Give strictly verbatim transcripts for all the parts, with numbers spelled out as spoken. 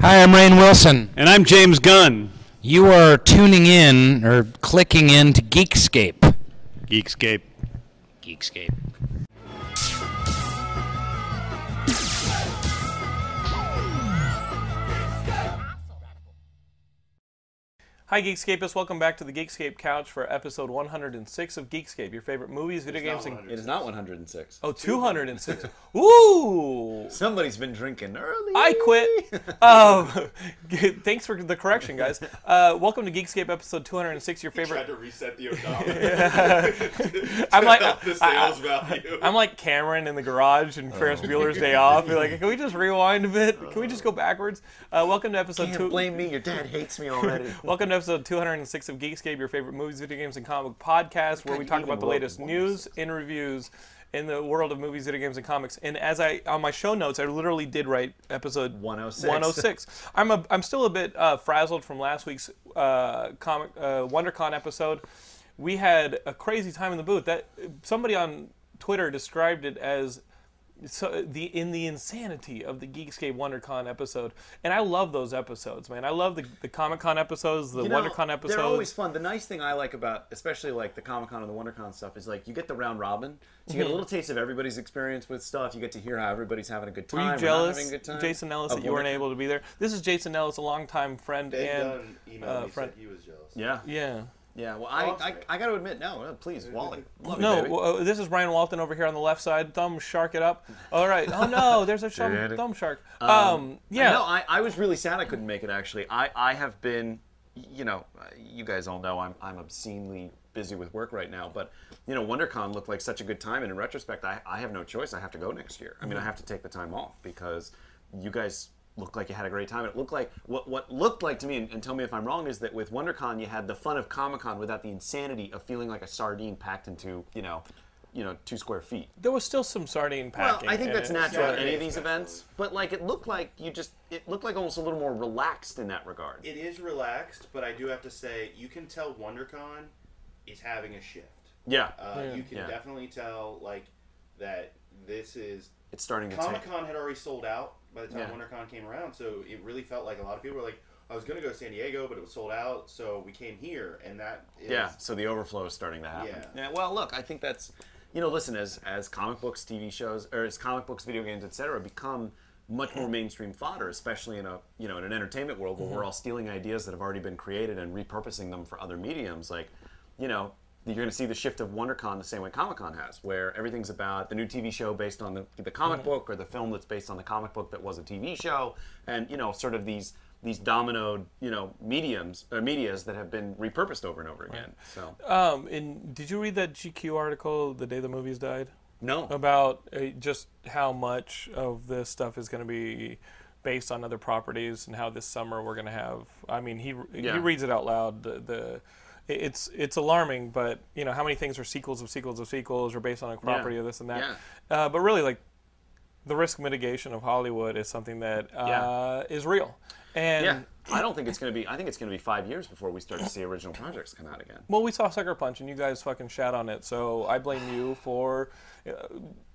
Hi, I'm Rain Wilson. And I'm James Gunn. You are tuning in, or clicking in, to Geekscape. Geekscape. Geekscape. Hi, Geekscapists. Welcome back to the Geekscape Couch for episode one hundred six of Geekscape, your favorite movies, video games, and... It is not one hundred six. Oh, two hundred six. Ooh! Somebody's been drinking early. I quit. Oh, thanks for the correction, guys. Uh, welcome to Geekscape episode two hundred six, your favorite... You tried to reset the odometer. I'm like... Uh, the sales value. I'm like Cameron in the garage and Ferris oh. Bueller's Day Off. You're like, can we just rewind a bit? Can we just go backwards? Uh, welcome to episode... Can't two... blame me. Your dad hates me already. Welcome to episode two hundred six of Geekscape, your favorite movies, video games, and comic podcast, where we talk about the latest news and reviews in the world of movies, video games, and comics. And as I, on my show notes, I literally did write episode one oh six. I'm a, I'm still a bit uh, frazzled from last week's uh, comic uh, WonderCon episode. We had a crazy time in the booth. That somebody on Twitter described it as... So the in the insanity of the Geekscape WonderCon episode. And I love those episodes, man. I love the, the Comic-Con episodes, the you know, WonderCon episodes. They're always fun. The nice thing I like about, especially like the Comic-Con and the WonderCon stuff, is like you get the round robin. So you mm-hmm. get a little taste of everybody's experience with stuff. You get to hear how everybody's having a good time. Were you jealous, Jason Ellis, that you weren't able to be there? This is Jason Ellis, a longtime friend Big and email uh, friend. He was jealous. Yeah. Yeah. Yeah, well, I, I I got to admit, no, no please, Wally. Love no, you, well, uh, this is Brian Walton over here on the left side. Thumb shark it up. All right. Oh, no, there's a thumb, thumb shark. Um, um, yeah. No, I, I was really sad I couldn't make it, actually. I, I have been, you know, you guys all know I'm I'm obscenely busy with work right now, but, you know, WonderCon looked like such a good time, and in retrospect, I, I have no choice. I have to go next year. I mean, I have to take the time off because you guys... looked like you had a great time. It looked like what what looked like to me, and, and tell me if I'm wrong, is that with WonderCon you had the fun of Comic-Con without the insanity of feeling like a sardine packed into you know, you know, two square feet. There was still some sardine packing. Well, I think that's natural at any of these events, but like it looked like you just it looked like almost a little more relaxed in that regard. It is relaxed, but I do have to say you can tell WonderCon is having a shift. Yeah, uh, yeah. you can yeah. definitely tell like that. This is it's starting. Comic-Con had already sold out by the time yeah. WonderCon came around, so it really felt like a lot of people were like, I was going to go to San Diego, but it was sold out, so we came here, and that is... Yeah, so the overflow is starting to happen. Yeah. yeah well, look, I think that's... You know, listen, as as comic books, T V shows, or as comic books, video games, et cetera, become much more mainstream fodder, especially in a you know in an entertainment world where mm-hmm. we're all stealing ideas that have already been created and repurposing them for other mediums, like, you know... You're going to see the shift of WonderCon the same way Comic-Con has, where everything's about the new T V show based on the, the comic mm-hmm. book, or the film that's based on the comic book that was a T V show, and you know, sort of these these dominoed you know mediums or medias that have been repurposed over and over again. Right. So, um, and did you read that G Q article the day the movies died? No. About uh, just how much of this stuff is going to be based on other properties, and how this summer we're going to have. I mean, he yeah. he reads it out loud. The, the It's it's alarming, but you know how many things are sequels of sequels of sequels, or based on a property yeah. of this and that. Yeah. Uh, but really, like the risk mitigation of Hollywood is something that uh, yeah. is real. And yeah. I don't think it's going to be. I think it's going to be five years before we start to see original projects come out again. Well, we saw Sucker Punch, and you guys fucking shat on it. So I blame you for, uh,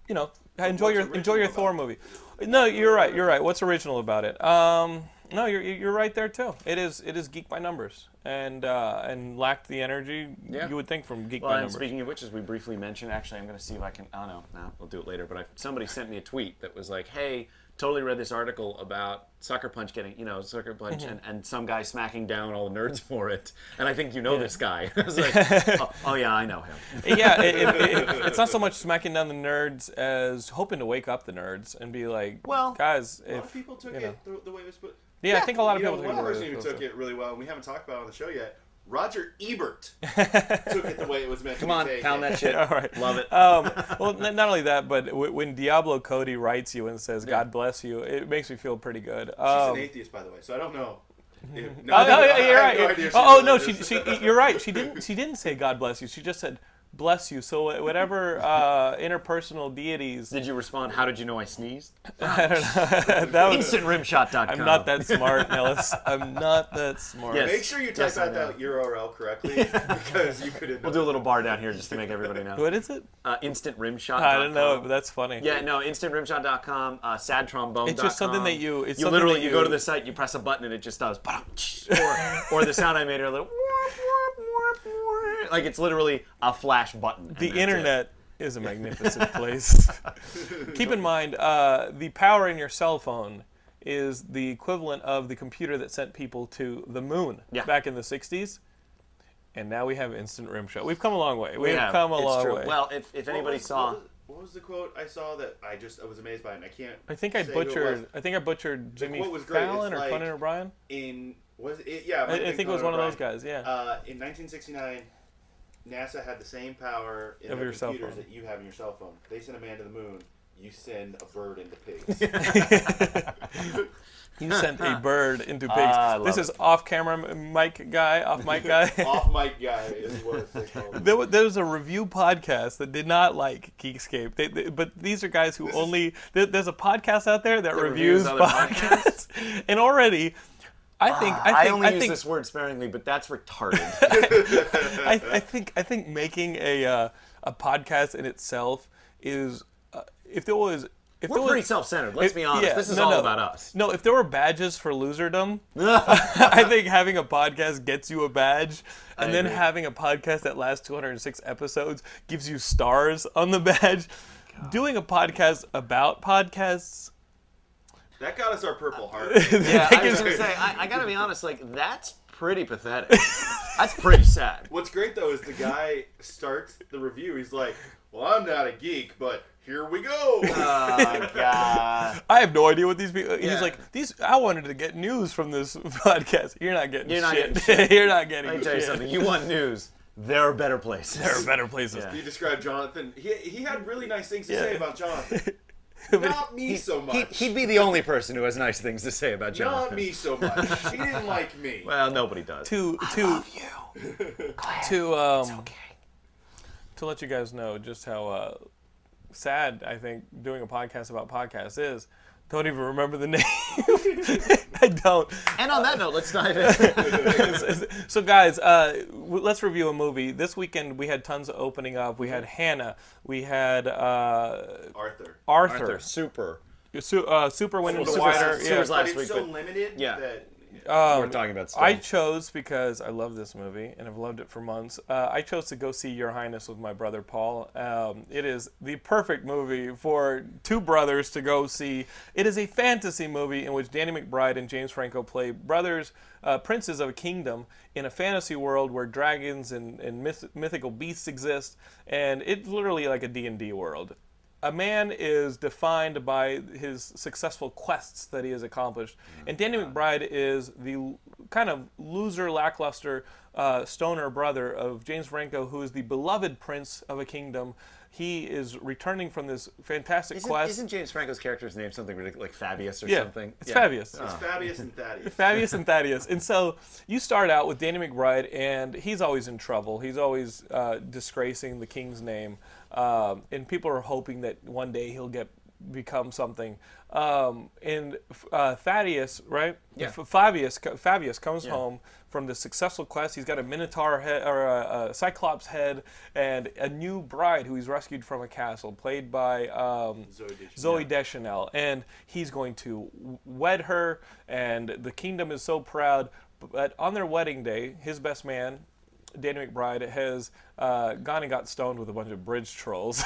you know, enjoy What's your enjoy your Thor it? movie. No, you're right. You're right. What's original about it? Um, No, you're you're right there too. It is it is geek by numbers, and uh, and lacked the energy yeah. you would think from geek well, by and numbers. Speaking of which, as we briefly mentioned, actually, I'm going to see if I can. I don't know. No, we'll do it later. But I, somebody sent me a tweet that was like, "Hey, totally read this article about Sucker Punch getting, you know, Sucker Punch mm-hmm. and, and some guy smacking down all the nerds for it. And I think you know yeah. this guy. I was like, oh, oh yeah, I know him. Yeah, it, it, it, it's not so much smacking down the nerds as hoping to wake up the nerds and be like, well, guys, a lot if, of people took you know. it the, the way it was put. Yeah, yeah, I think a lot of you people know, took it really well. One person who took it really well, and we haven't talked about it on the show yet, Roger Ebert took it the way it was meant Come to be on, taken. Come on, pound that shit. All right. Love it. Um, well, not only that, but w when Diablo Cody writes you and says, God yeah. bless you, it makes me feel pretty good. Um, She's an atheist, by the way, so I don't know. If, no, oh, no, I, you're I right. No oh, oh no, she, she, you're right. She didn't, she didn't say God bless you. She just said, bless you. So whatever uh, interpersonal deities. Did you respond, how did you know I sneezed? I don't know. That was, instant rim shot dot com. I'm not that smart, Nellis. I'm not that smart. Yes. Make sure you type yes, out that U R L correctly because you couldn't. We'll do a little bar down here just to make everybody know. What is it? Uh, instant rim shot dot com. I don't know, but that's funny. Yeah, no, instant rim shot dot com, uh, sad trombone dot com. It's just something that you... It's you literally, you, you go to the site, you press a button, and it just does... Or, or the sound I made earlier, like... Like, it's literally a flash button. The internet it. is a magnificent place. Keep in mind, uh, the power in your cell phone is the equivalent of the computer that sent people to the moon yeah. back in the sixties. And now we have instant rim shot. We've come a long way. We yeah, have come a long true. way. Well, if, if anybody what was, saw... What was, what was the quote I saw that I just I was amazed by? And I can't I think I butchered. I think I butchered Jimmy Fallon or like Conan O'Brien. In... Was it, yeah, I, I think it was one O'Brien. of those guys, yeah. Uh, in nineteen sixty-nine... NASA had the same power in their computers that you have in your cell phone. They send a man to the moon. You send a bird into pigs. You send a bird into pigs. Uh, this is off-camera mic guy. Off mic guy. Off mic guy is what they call it. There, there was a review podcast that did not like Geekscape. They, they, but these are guys who this only... Is, there, there's a podcast out there that, that reviews, reviews podcasts. podcasts. And already... I think, I think I only I use think, this word sparingly, but that's retarded. I, I think I think making a uh, a podcast in itself is uh, if there was if we're there pretty was, self-centered. Let's if, be honest. Yeah, this is no, all no. about us. No, if there were badges for loserdom, I think having a podcast gets you a badge, and I then agree. having a podcast that lasts two hundred six episodes gives you stars on the badge. God. Doing a podcast about podcasts. That got us our Purple Heart. Yeah, I was gonna say, I, I gotta be honest, like, that's pretty pathetic. That's pretty sad. What's great, though, is the guy starts the review, he's like, well, I'm not a geek, but here we go. Oh, God. I have no idea what these people... Yeah. He's like, these. I wanted to get news from this podcast. You're not getting You're not shit. Getting shit. You're not getting shit. Let me tell you something. You want news. There are better places. There are better places. Yeah. You described Jonathan. He, he had really nice things to yeah. say about Jonathan. Not me he, so much. He, he'd be the only person who has nice things to say about Jonathan. Not me so much. He didn't like me. Well, nobody does. To I to love you. to um, it's okay. To let you guys know just how uh, sad I think doing a podcast about podcasts is. Don't even remember the name. I don't. And on that uh, note, let's dive in. So, guys, uh, let's review a movie. This weekend, we had tons of opening up. We had Hannah. We had uh, Arthur. Arthur. Arthur. Super. Su uh, super went into wider. Super yeah. was last but it's week, so but, limited yeah. that um, we're talking about stuff. I chose, because I love this movie, and I've loved it for months, uh, I chose to go see Your Highness with my brother Paul. Um, it is the perfect movie for two brothers to go see. It is a fantasy movie in which Danny McBride and James Franco play brothers, uh, princes of a kingdom, in a fantasy world where dragons and, and myth mythical beasts exist, and it's literally like a D and D world. A man is defined by his successful quests that he has accomplished. And Danny McBride is the kind of loser, lackluster, uh, stoner brother of James Franco, who is the beloved prince of a kingdom. He is returning from this fantastic isn't, quest. Isn't James Franco's character's name something ridiculous, like Fabius or yeah, something? It's yeah, Fabius. It's oh. Fabius and Thaddeus. Fabius and Thaddeus. And so you start out with Danny McBride, and he's always in trouble. He's always uh, disgracing the king's name. Um, and people are hoping that one day he'll get become something. Um, and uh, Thaddeus, right? Yeah. Fabius, Fabius comes yeah. home from the successful quest. He's got a minotaur head, or a, a cyclops head, and a new bride who he's rescued from a castle, played by um, Zooey Deschanel. Zooey Deschanel. And he's going to wed her, and the kingdom is so proud. But on their wedding day, his best man, Danny McBride has uh, gone and got stoned with a bunch of bridge trolls,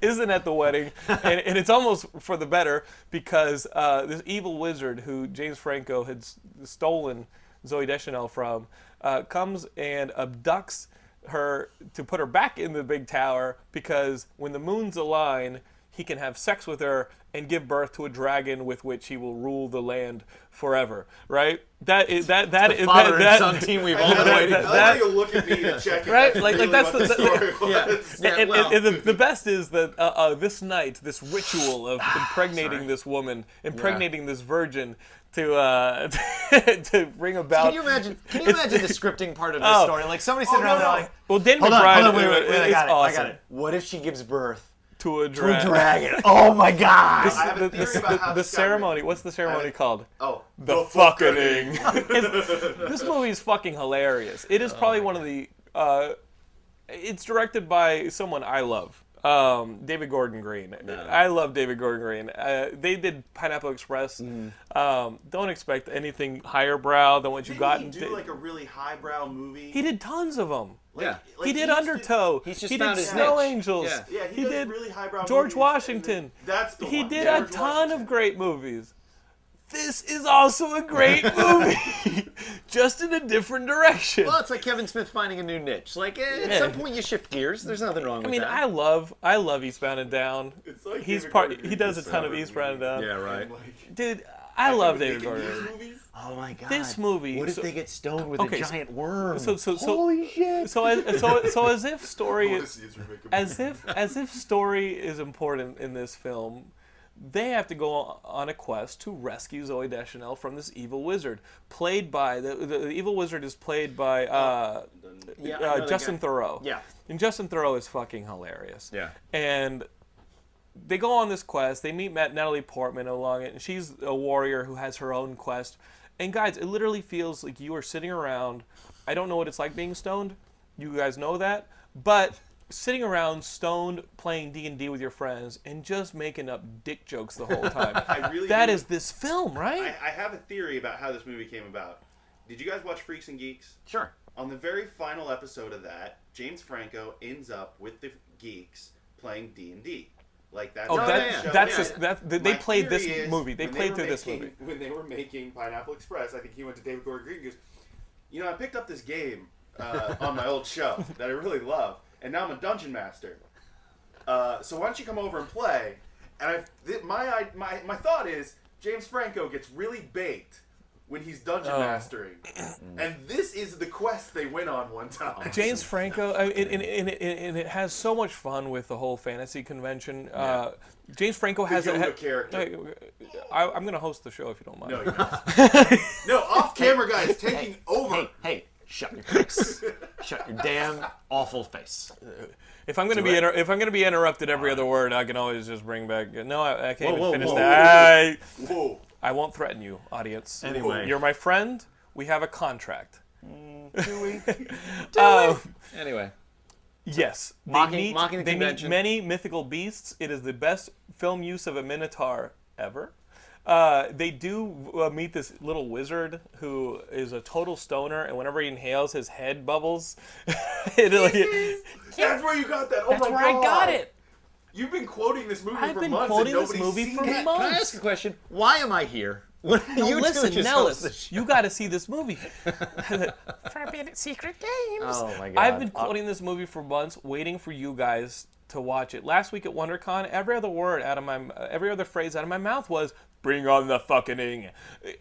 isn't at the wedding, and, and it's almost for the better because uh, this evil wizard who James Franco had s stolen Zooey Deschanel from uh, comes and abducts her to put her back in the big tower because when the moons align, he can have sex with her and give birth to a dragon with which he will rule the land forever. Right? That is that that it's the father is that, and that, son team we've all been waiting for. How do you look at me and check it? Right? Like, really like that's the, the story. Yeah. Was. Yeah. Yeah, and, well. and, and the, the best is that uh, uh, this night, this ritual of impregnating this woman, impregnating yeah. this virgin. To uh, to bring about. Can you imagine? Can you imagine the scripting part of this oh, story? Like somebody sitting oh, around no, no. like, "Well, Danny McBride, hold on, wait, wait, wait, I got it. Awesome. I got it. What if she gives birth to a dragon? To a dragon? Oh my God! This, I have a theory this, about the, how the ceremony. Written. What's the ceremony I, called? Oh, the, the fucking. This movie is fucking hilarious. It is probably oh, one of the. Uh, it's directed by someone I love. Um, David Gordon Green. No. I love David Gordon Green. Uh, they did Pineapple Express. Mm. Um, don't expect anything higher brow than what you got. Did he do like a really highbrow movie? He did tons of them. Like, yeah. like he did he Undertow. Did, he just he found did his Snow niche. Angels. Yeah, yeah he, he did really highbrow George movies. Washington. That's the he one. did George a ton Washington. of great movies. This is also a great movie, just in a different direction. Well, it's like Kevin Smith finding a new niche. Like eh, at yeah. some point, you shift gears. There's nothing wrong I with mean, that. I mean, I love, I love Eastbound and Down. It's like he's part. He does a ton of Eastbound and Down. Yeah, right. Like, dude, I, I love David Gordon. Oh my God! This movie. What if so, they get stoned with okay, a giant worm? So, so, so, Holy shit! So, as, so, so as if story is, as if, as if story is important in this film. They have to go on a quest to rescue Zooey Deschanel from this evil wizard, played by the, the, the evil wizard is played by uh, yeah, uh, Justin Theroux. Yeah, and Justin Theroux is fucking hilarious. Yeah, and they go on this quest. They meet Matt Natalie Portman along it, and she's a warrior who has her own quest. And guys, it literally feels like you are sitting around. I don't know what it's like being stoned. You guys know that, but. Sitting around stoned playing D and D with your friends and just making up dick jokes the whole time. I really that do. is this film, right? I, I have a theory about how this movie came about. Did you guys watch Freaks and Geeks? Sure. On the very final episode of that, James Franco ends up with the geeks playing D and D. Like that's oh, that, the that's yeah. a, that, they, they played this is, movie. They played they through making, this movie. When they were making Pineapple Express, I think he went to David Gordon Green and goes, you know, I picked up this game uh, on my old show that I really love. And now I'm a dungeon master. Uh, so why don't you come over and play? And I've, th my, my, my thought is, James Franco gets really baked when he's dungeon oh. mastering. And this is the quest they went on one time. James Franco, I mean, and, and, and, and it has so much fun with the whole fantasy convention. Yeah. Uh, James Franco has a ha character. I, I'm going to host the show if you don't mind. No, you're not. No, off-camera guy is taking hey, over. Hey, hey. Shut your face! Shut your damn awful face! If I'm gonna Do be inter if I'm gonna be interrupted every other word, I can always just bring back. No, I, I can't whoa, even whoa, finish whoa, that. Whoa, whoa. I, I won't threaten you, audience. Anyway, you're my friend. We have a contract. Mm, do we? Do um, we? Anyway. Yes, they mocking, meet, mocking the they meet many mythical beasts. It is the best film use of a minotaur ever. Uh, they do uh, meet this little wizard who is a total stoner, and whenever he inhales, his head bubbles. it, like, it, that's where you got that. Oh that's my where God. I got it. You've been quoting this movie I've for been months. Quoting and this movie for months. Can I ask a question? Why am I here? What are you listen, Nellis, you got to see this movie. Forbidden Secret Games. Oh my God! I've been quoting this movie for months, waiting for you guys to watch it. Last week at WonderCon, every other word out of my, every other phrase out of my mouth was. Bring on the fucking.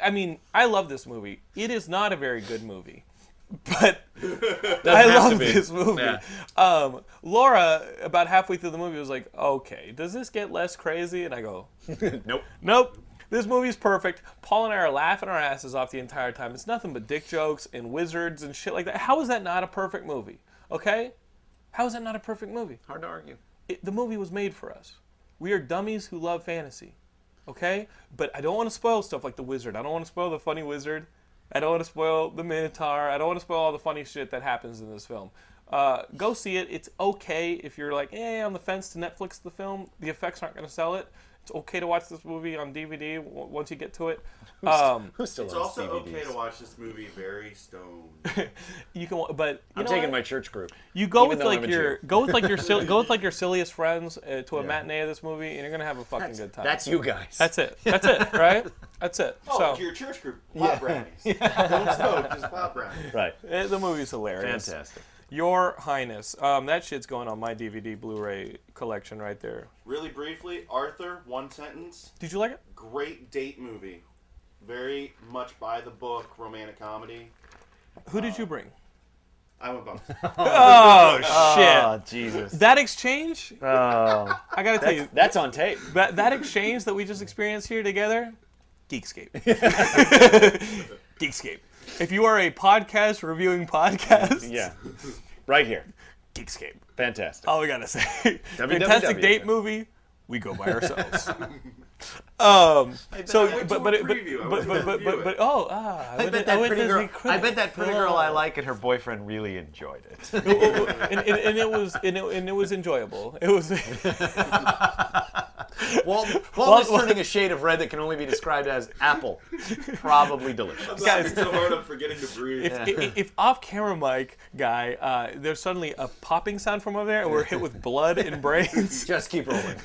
I mean, I love this movie. It is not a very good movie, but I love this movie. Yeah. Um, Laura, about halfway through the movie, was like, okay, does this get less crazy? And I go, nope. Nope. This movie's perfect. Paul and I are laughing our asses off the entire time. It's nothing but dick jokes and wizards and shit like that. How is that not a perfect movie? Okay? How is that not a perfect movie? Hard to argue. It, the movie was made for us. We are dummies who love fantasy. Okay? But I don't want to spoil stuff like the wizard. I don't want to spoil the funny wizard. I don't want to spoil the minotaur. I don't want to spoil all the funny shit that happens in this film. Uh, go see it. It's okay if you're like, eh, on the fence to Netflix the film. The effects aren't going to sell it. It's okay to watch this movie on D V D once you get to it. Um, Who still it's loves also D V Ds? Okay to watch this movie very stoned. You can, but you I'm know taking what? my church group. You go with like, your, go with like your go with like your go with like your silliest friends uh, to a yeah. matinee of this movie, and you're gonna have a fucking that's, good time. That's you guys. That's it. That's it. Right. That's it. Oh, so. To your church group, pop yeah. brownies. Yeah. Don't smoke, just pop brownies. Right. It, the movie's hilarious. Fantastic. Your Highness. Um, that shit's going on my D V D Blu-ray collection right there. Really briefly, Arthur, one sentence. Did you like it? Great date movie. Very much by the book, romantic comedy. Who did um, you bring? I went bummed. oh, oh, shit. Oh, Jesus. That exchange? Oh. I gotta tell you. That's on tape. That, that exchange that we just experienced here together? Geekscape. Geekscape. If you are a podcast reviewing podcasts, yeah, right here, Geekscape, fantastic. All we gotta say, fantastic date movie. We go by ourselves. um, so, but but but but but oh ah, I bet that pretty girl. I bet that pretty girl I like and her boyfriend really enjoyed it, and, and, and it was and it, and it was enjoyable. It was. Walt, Walt, Walt is turning a shade of red that can only be described as apple. Probably delicious. Guys, so hard I'm forgetting to breathe. If, yeah. if, if off-camera mic guy, uh, there's suddenly a popping sound from over there, and we're hit with blood and brains. Just keep rolling.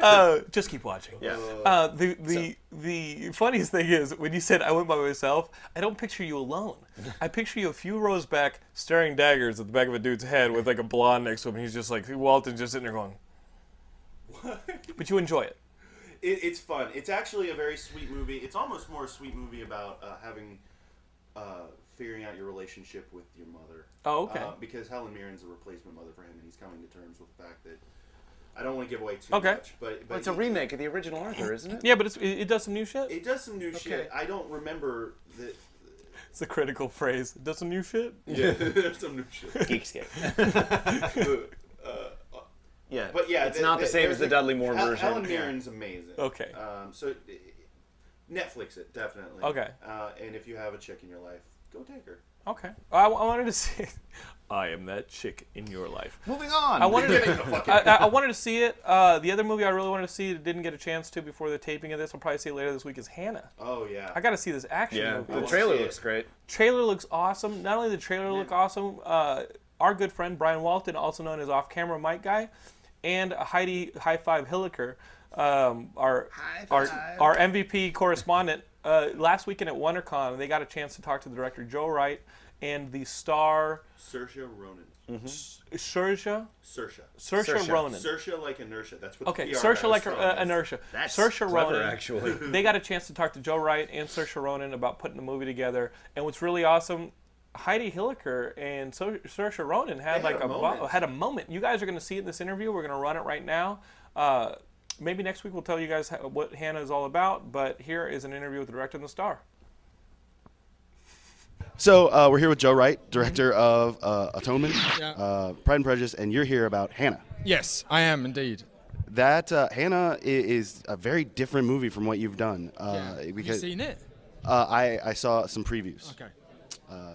Uh, just keep watching. Yeah. Uh, the the so. the funniest thing is when you said I went by myself. I don't picture you alone. I picture you a few rows back, staring daggers at the back of a dude's head with like a blonde next to him. And he's just like Walton's just sitting there going. But you enjoy it. it. It's fun. It's actually a very sweet movie. It's almost more a sweet movie about uh, having, uh, figuring out your relationship with your mother. Oh, okay. Uh, because Helen Mirren's a replacement mother for him, and he's coming to terms with the fact that I don't want to give away too okay. much. But, but well, it's he, a remake of the original Arthur, isn't it? Yeah, but it's, it, it does some new shit. It does some new okay. shit. I don't remember that. It's a critical phrase. It does some new shit. Yeah, there's some new shit. Geekscape. uh, Yeah, but yeah, it's they, not the they, same as the Dudley Moore Hel version. Helen Mirren's amazing. Okay. Um, so Netflix it, definitely. Okay. Uh, and if you have a chick in your life, go take her. Okay. I, I wanted to see it. I am that chick in your life. Moving on. I wanted to, I, I wanted to see it. Uh, the other movie I really wanted to see that didn't get a chance to before the taping of this, I'll probably see it later this week, is Hannah. Oh, yeah. I got to see this action yeah. movie. The trailer looks great. Trailer looks awesome. Not only did the trailer yeah. look awesome, uh, our good friend Brian Walton, also known as Off-Camera Mic Guy, and Heidi High Five Hilliker, um, our, our our M V P correspondent, uh, last weekend at WonderCon, they got a chance to talk to the director Joe Wright and the star Saoirse Ronan. Mm-hmm. Saoirse? Saoirse. Saoirse Ronan. Saoirse like inertia. That's what. Okay. Saoirse like uh, inertia. That's Saoirse clever, Ronan. Actually, they got a chance to talk to Joe Wright and Saoirse Ronan about putting the movie together. And what's really awesome. Heidi Hilliker and Saoirse Ronan had, had like a, a had a moment. You guys are going to see it in this interview. We're going to run it right now. Uh, maybe next week we'll tell you guys how, what Hannah is all about. But here is an interview with the director and the star. So uh, we're here with Joe Wright, director of uh, Atonement, yeah. uh, Pride and Prejudice, and you're here about Hannah. Yes, I am indeed. That uh, Hannah is a very different movie from what you've done. Uh, yeah. Because, Have you seen it? Uh, I I saw some previews. Okay. Uh,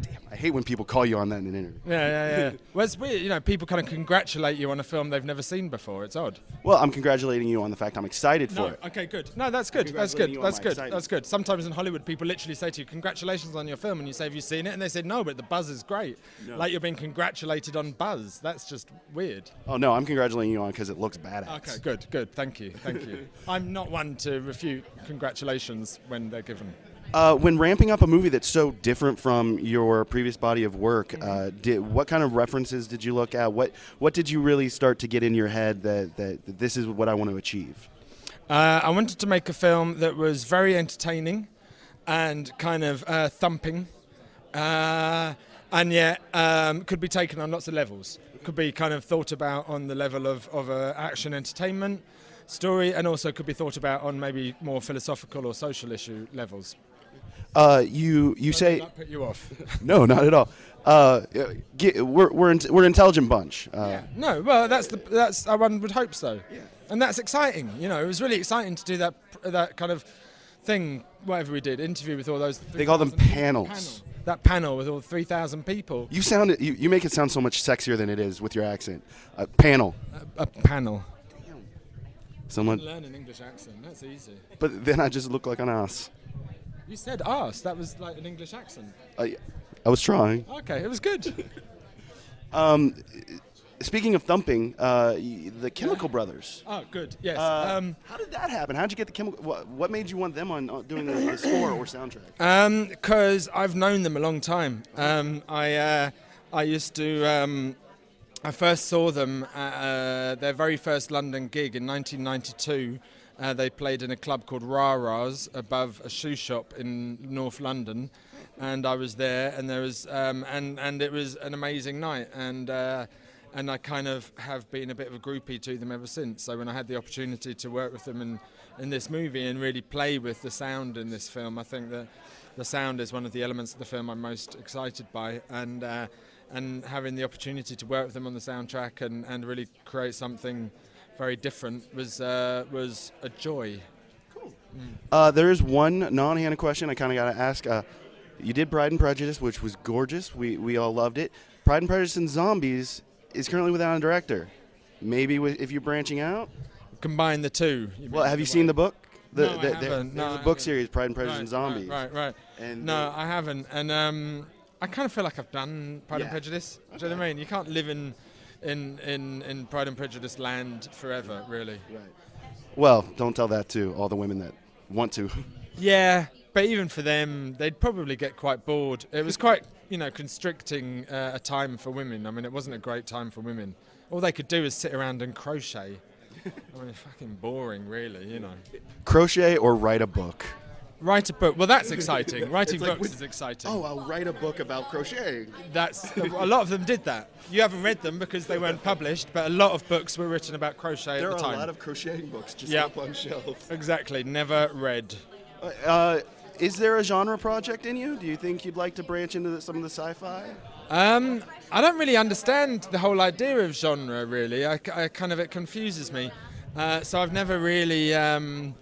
Damn, I hate when people call you on that in an interview. Yeah, yeah, yeah. Well, it's weird, you know, people kind of congratulate you on a film they've never seen before. It's odd. Well, I'm congratulating you on the fact I'm excited no, for it. Okay, good. No, that's good. That's good. That's good. Excitement. That's good. Sometimes in Hollywood, people literally say to you, congratulations on your film, and you say, have you seen it? And they said, no, but the buzz is great. No. Like you're being congratulated on buzz. That's just weird. Oh, no, I'm congratulating you on because it looks badass. Okay, good, good. Thank you. Thank you. I'm not one to refute congratulations when they're given. Uh, when ramping up a movie that's so different from your previous body of work, uh, did, what kind of references did you look at? What what did you really start to get in your head that, that, that this is what I want to achieve? Uh, I wanted to make a film that was very entertaining and kind of uh, thumping, uh, and yet um, could be taken on lots of levels. Could be kind of thought about on the level of, of uh, action entertainment story, and also could be thought about on maybe more philosophical or social issue levels. Uh, you you I say did not put you off. No, not at all. Uh, get, we're we're in, we're an intelligent bunch. Uh, yeah. No, well that's the that's I one would hope so. Yeah. And that's exciting. You know, it was really exciting to do that that kind of thing. Whatever we did, interview with all those. They call them panels. Panel. That panel with all three thousand people. You sound you, you make it sound so much sexier than it is with your accent. A panel. A, a panel. Someone I learn an English accent. That's easy. But then I just look like an ass. You said ass. That was like an English accent. I, I was trying. Okay, it was good. um, speaking of thumping, uh, the Chemical yeah. Brothers. Oh, good. Yes. Uh, um, how did that happen? How did you get the Chemical? What, what made you want them on, on doing the, the score or soundtrack? Um, because I've known them a long time. Um, I uh, I used to. Um, I first saw them at uh, their very first London gig in nineteen ninety-two. Uh, they played in a club called Rara's above a shoe shop in North London, and I was there, and there was um, and and it was an amazing night, and uh, and I kind of have been a bit of a groupie to them ever since. So when I had the opportunity to work with them in in this movie and really play with the sound in this film, I think that the sound is one of the elements of the film I'm most excited by, and. Uh, And having the opportunity to work with them on the soundtrack and, and really create something very different was uh, was a joy. Cool. Mm. Uh, there is one non-Hannah question I kind of got to ask. Uh, you did Pride and Prejudice, which was gorgeous. We we all loved it. Pride and Prejudice and Zombies is currently without a director. Maybe with, if you're branching out, combine the two. Well, have you seen the book? The, no, the, I haven't. No, I haven't. Book series Pride and Prejudice right, and Zombies. Right, right. right. And no, the, I haven't. And. Um, I kind of feel like I've done Pride yeah. and Prejudice. Okay. Do you know what I mean? You can't live in, in, in, in Pride and Prejudice land forever, really. Right. Well, don't tell that to all the women that want to. Yeah, but even for them, they'd probably get quite bored. It was quite, you know, constricting uh, a time for women. I mean, it wasn't a great time for women. All they could do is sit around and crochet. I mean, fucking boring, really, you know. Crochet or write a book. Write a book. Well, that's exciting. Writing like, books is exciting. Oh, I'll write a book about crocheting. That's a lot of them did that. You haven't read them because they weren't published, but a lot of books were written about crochet there at the time. There are a lot of crocheting books just yep. up on shelves. Exactly. Never read. Uh, is there a genre project in you? Do you think you'd like to branch into the, some of the sci-fi? Um, I don't really understand the whole idea of genre, really. I, I kind of, it confuses me. Uh, so I've never really... Um,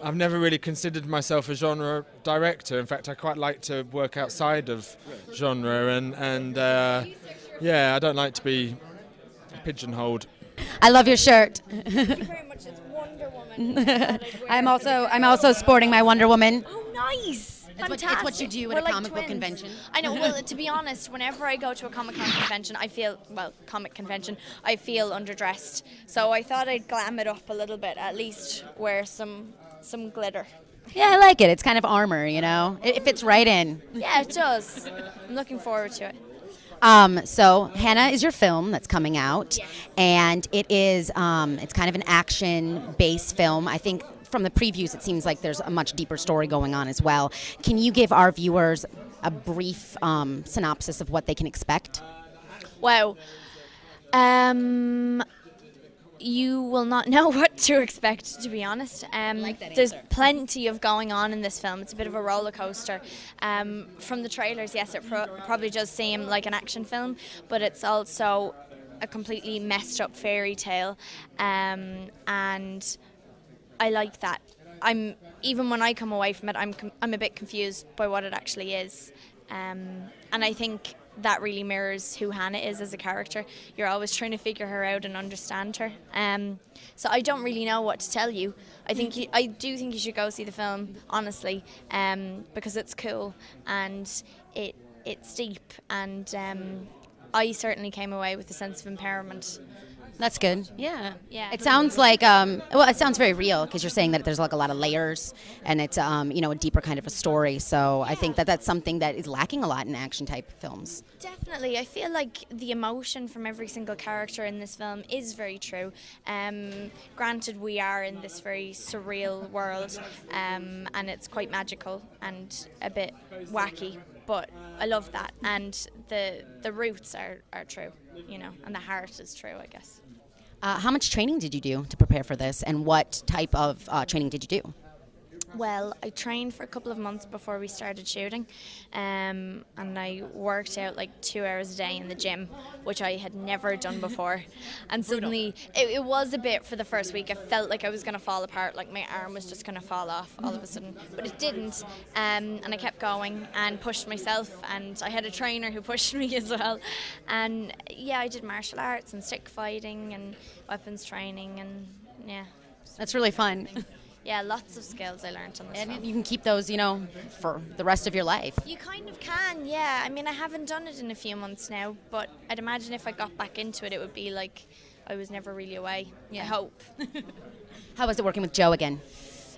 I've never really considered myself a genre director. In fact, I quite like to work outside of genre, and, and uh, yeah, I don't like to be pigeonholed. I love your shirt. Thank you very much. It's Wonder Woman. I'm also I'm also sporting my Wonder Woman. Oh, nice. It's what, it's what you do We're at a like comic twins. book convention. I know. Well, to be honest, whenever I go to a Comic-Con convention, I feel, well, comic convention, I feel underdressed. So I thought I'd glam it up a little bit, at least wear some... some glitter. Yeah, I like it. It's kind of armor, you know? It, it fits right in. Yeah, it does. I'm looking forward to it. Um, so, Hannah is your film that's coming out, yes. and it is, um, it's kind of an action-based film. I think from the previews, it seems like there's a much deeper story going on as well. Can you give our viewers a brief um, synopsis of what they can expect? Wow. Um... You will not know what to expect, to be honest. Um, like that there's plenty of going on in this film. It's a bit of a roller coaster. Um, from the trailers, yes, it pro probably does seem like an action film, but it's also a completely messed up fairy tale, um, and I like that. I'm even when I come away from it, I'm com I'm a bit confused by what it actually is, um, and I think. That really mirrors who Hannah is as a character. You're always trying to figure her out and understand her. Um, so I don't really know what to tell you. I think you, I do think you should go see the film, honestly, um, because it's cool and it it's deep. And um, I certainly came away with a sense of empowerment. That's good. Yeah, yeah. It sounds like um, well, it sounds very real because you're saying that there's like a lot of layers, and it's um, you know, a deeper kind of a story. So yeah. I think that that's something that is lacking a lot in action type films. Definitely, I feel like the emotion from every single character in this film is very true. Um, granted, we are in this very surreal world, um, and it's quite magical and a bit wacky. But I love that, and the the roots are, are true, you know, and the heart is true, I guess. Uh, how much training did you do to prepare for this, and what type of uh, training did you do? Well, I trained for a couple of months before we started shooting, um, and I worked out like two hours a day in the gym, which I had never done before. And suddenly, it, it was a bit for the first week. I felt like I was going to fall apart, like my arm was just going to fall off all of a sudden, but it didn't. Um, and I kept going and pushed myself, and I had a trainer who pushed me as well. And yeah, I did martial arts and stick fighting and weapons training, and yeah. That's really fun. Yeah, lots of skills I learned on this and film. You can keep those, you know, for the rest of your life. You kind of can, yeah. I mean, I haven't done it in a few months now, but I'd imagine if I got back into it, it would be like I was never really away. Yeah. I hope. How was it working with Joe again?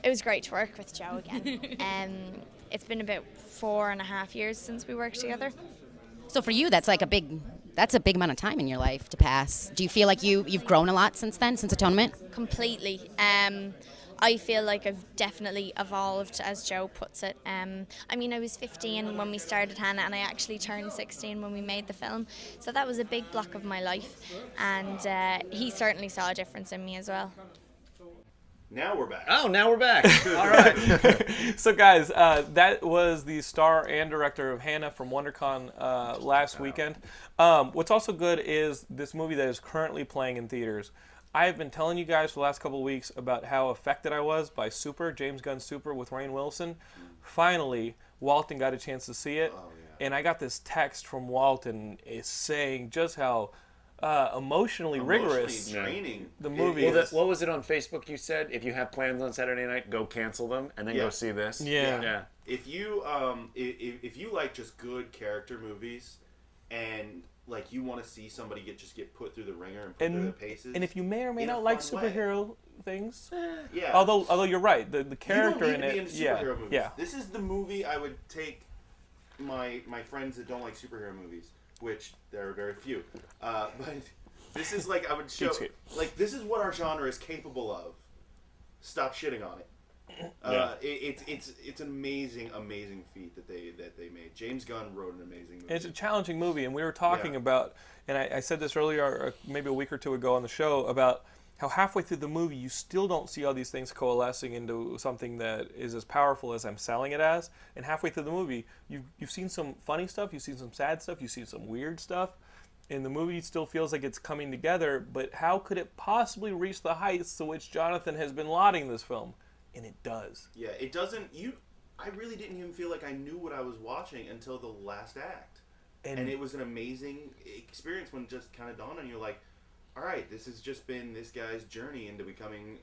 It was great to work with Joe again. um, it's been about four and a half years since we worked together. So for you, that's like a big... That's a big amount of time in your life to pass. Do you feel like you, you've grown a lot since then, since Atonement? Completely. Um, I feel like I've definitely evolved, as Joe puts it. Um, I mean, I was fifteen when we started Hannah, and I actually turned sixteen when we made the film. So that was a big block of my life, and uh, he certainly saw a difference in me as well. Now we're back. Oh, now we're back. All right. So, guys, uh, that was the star and director of Hannah from WonderCon uh, last weekend. Um, what's also good is this movie that is currently playing in theaters. I have been telling you guys for the last couple of weeks about how affected I was by Super, James Gunn's Super with Rain Wilson. Finally, Walton got a chance to see it, oh, yeah. and I got this text from Walton is saying just how... Uh, emotionally, emotionally rigorous draining. The movie well, is. The, what was it on Facebook you said? If you have plans on Saturday night, go cancel them and then yeah. go see this. Yeah. yeah. yeah. If you um, if, if you like just good character movies and like you want to see somebody get just get put through the ringer and put and, through the paces. And if you may or may not like superhero way. things. Eh, yeah. Although although you're right. The the character you don't need in to it. Be in superhero yeah. movies. Yeah. This is the movie I would take my my friends that don't like superhero movies. Which there are very few, uh, but this is like I would show, like this is what our genre is capable of. Stop shitting on it. Uh, yeah. It's it, it's it's an amazing, amazing feat that they that they made. James Gunn wrote an amazing movie. It's a challenging movie, and we were talking yeah. about, and I, I said this earlier, maybe a week or two ago on the show about how halfway through the movie you still don't see all these things coalescing into something that is as powerful as I'm selling it as. And halfway through the movie, you've, you've seen some funny stuff, you've seen some sad stuff, you've seen some weird stuff, and the movie still feels like it's coming together, but how could it possibly reach the heights to which Jonathan has been lauding this film? And it does. Yeah, it doesn't... You, I really didn't even feel like I knew what I was watching until the last act. And, and it was an amazing experience when it just kind of dawned on you, like, all right, this has just been this guy's journey into becoming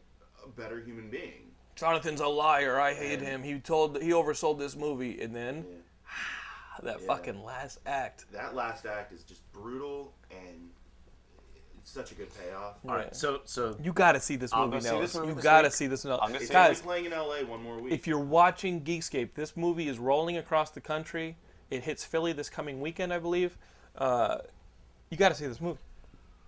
a better human being. Jonathan's a liar. I hate and him. He told he oversold this movie, and then yeah. that yeah. fucking last act. That last act is just brutal, and it's such a good payoff. All right, so so you got to see this movie now. You got to see this now. I'm gonna see it. It's playing in L A one more week. If you're watching Geekscape, this movie is rolling across the country. It hits Philly this coming weekend, I believe. Uh, you got to see this movie.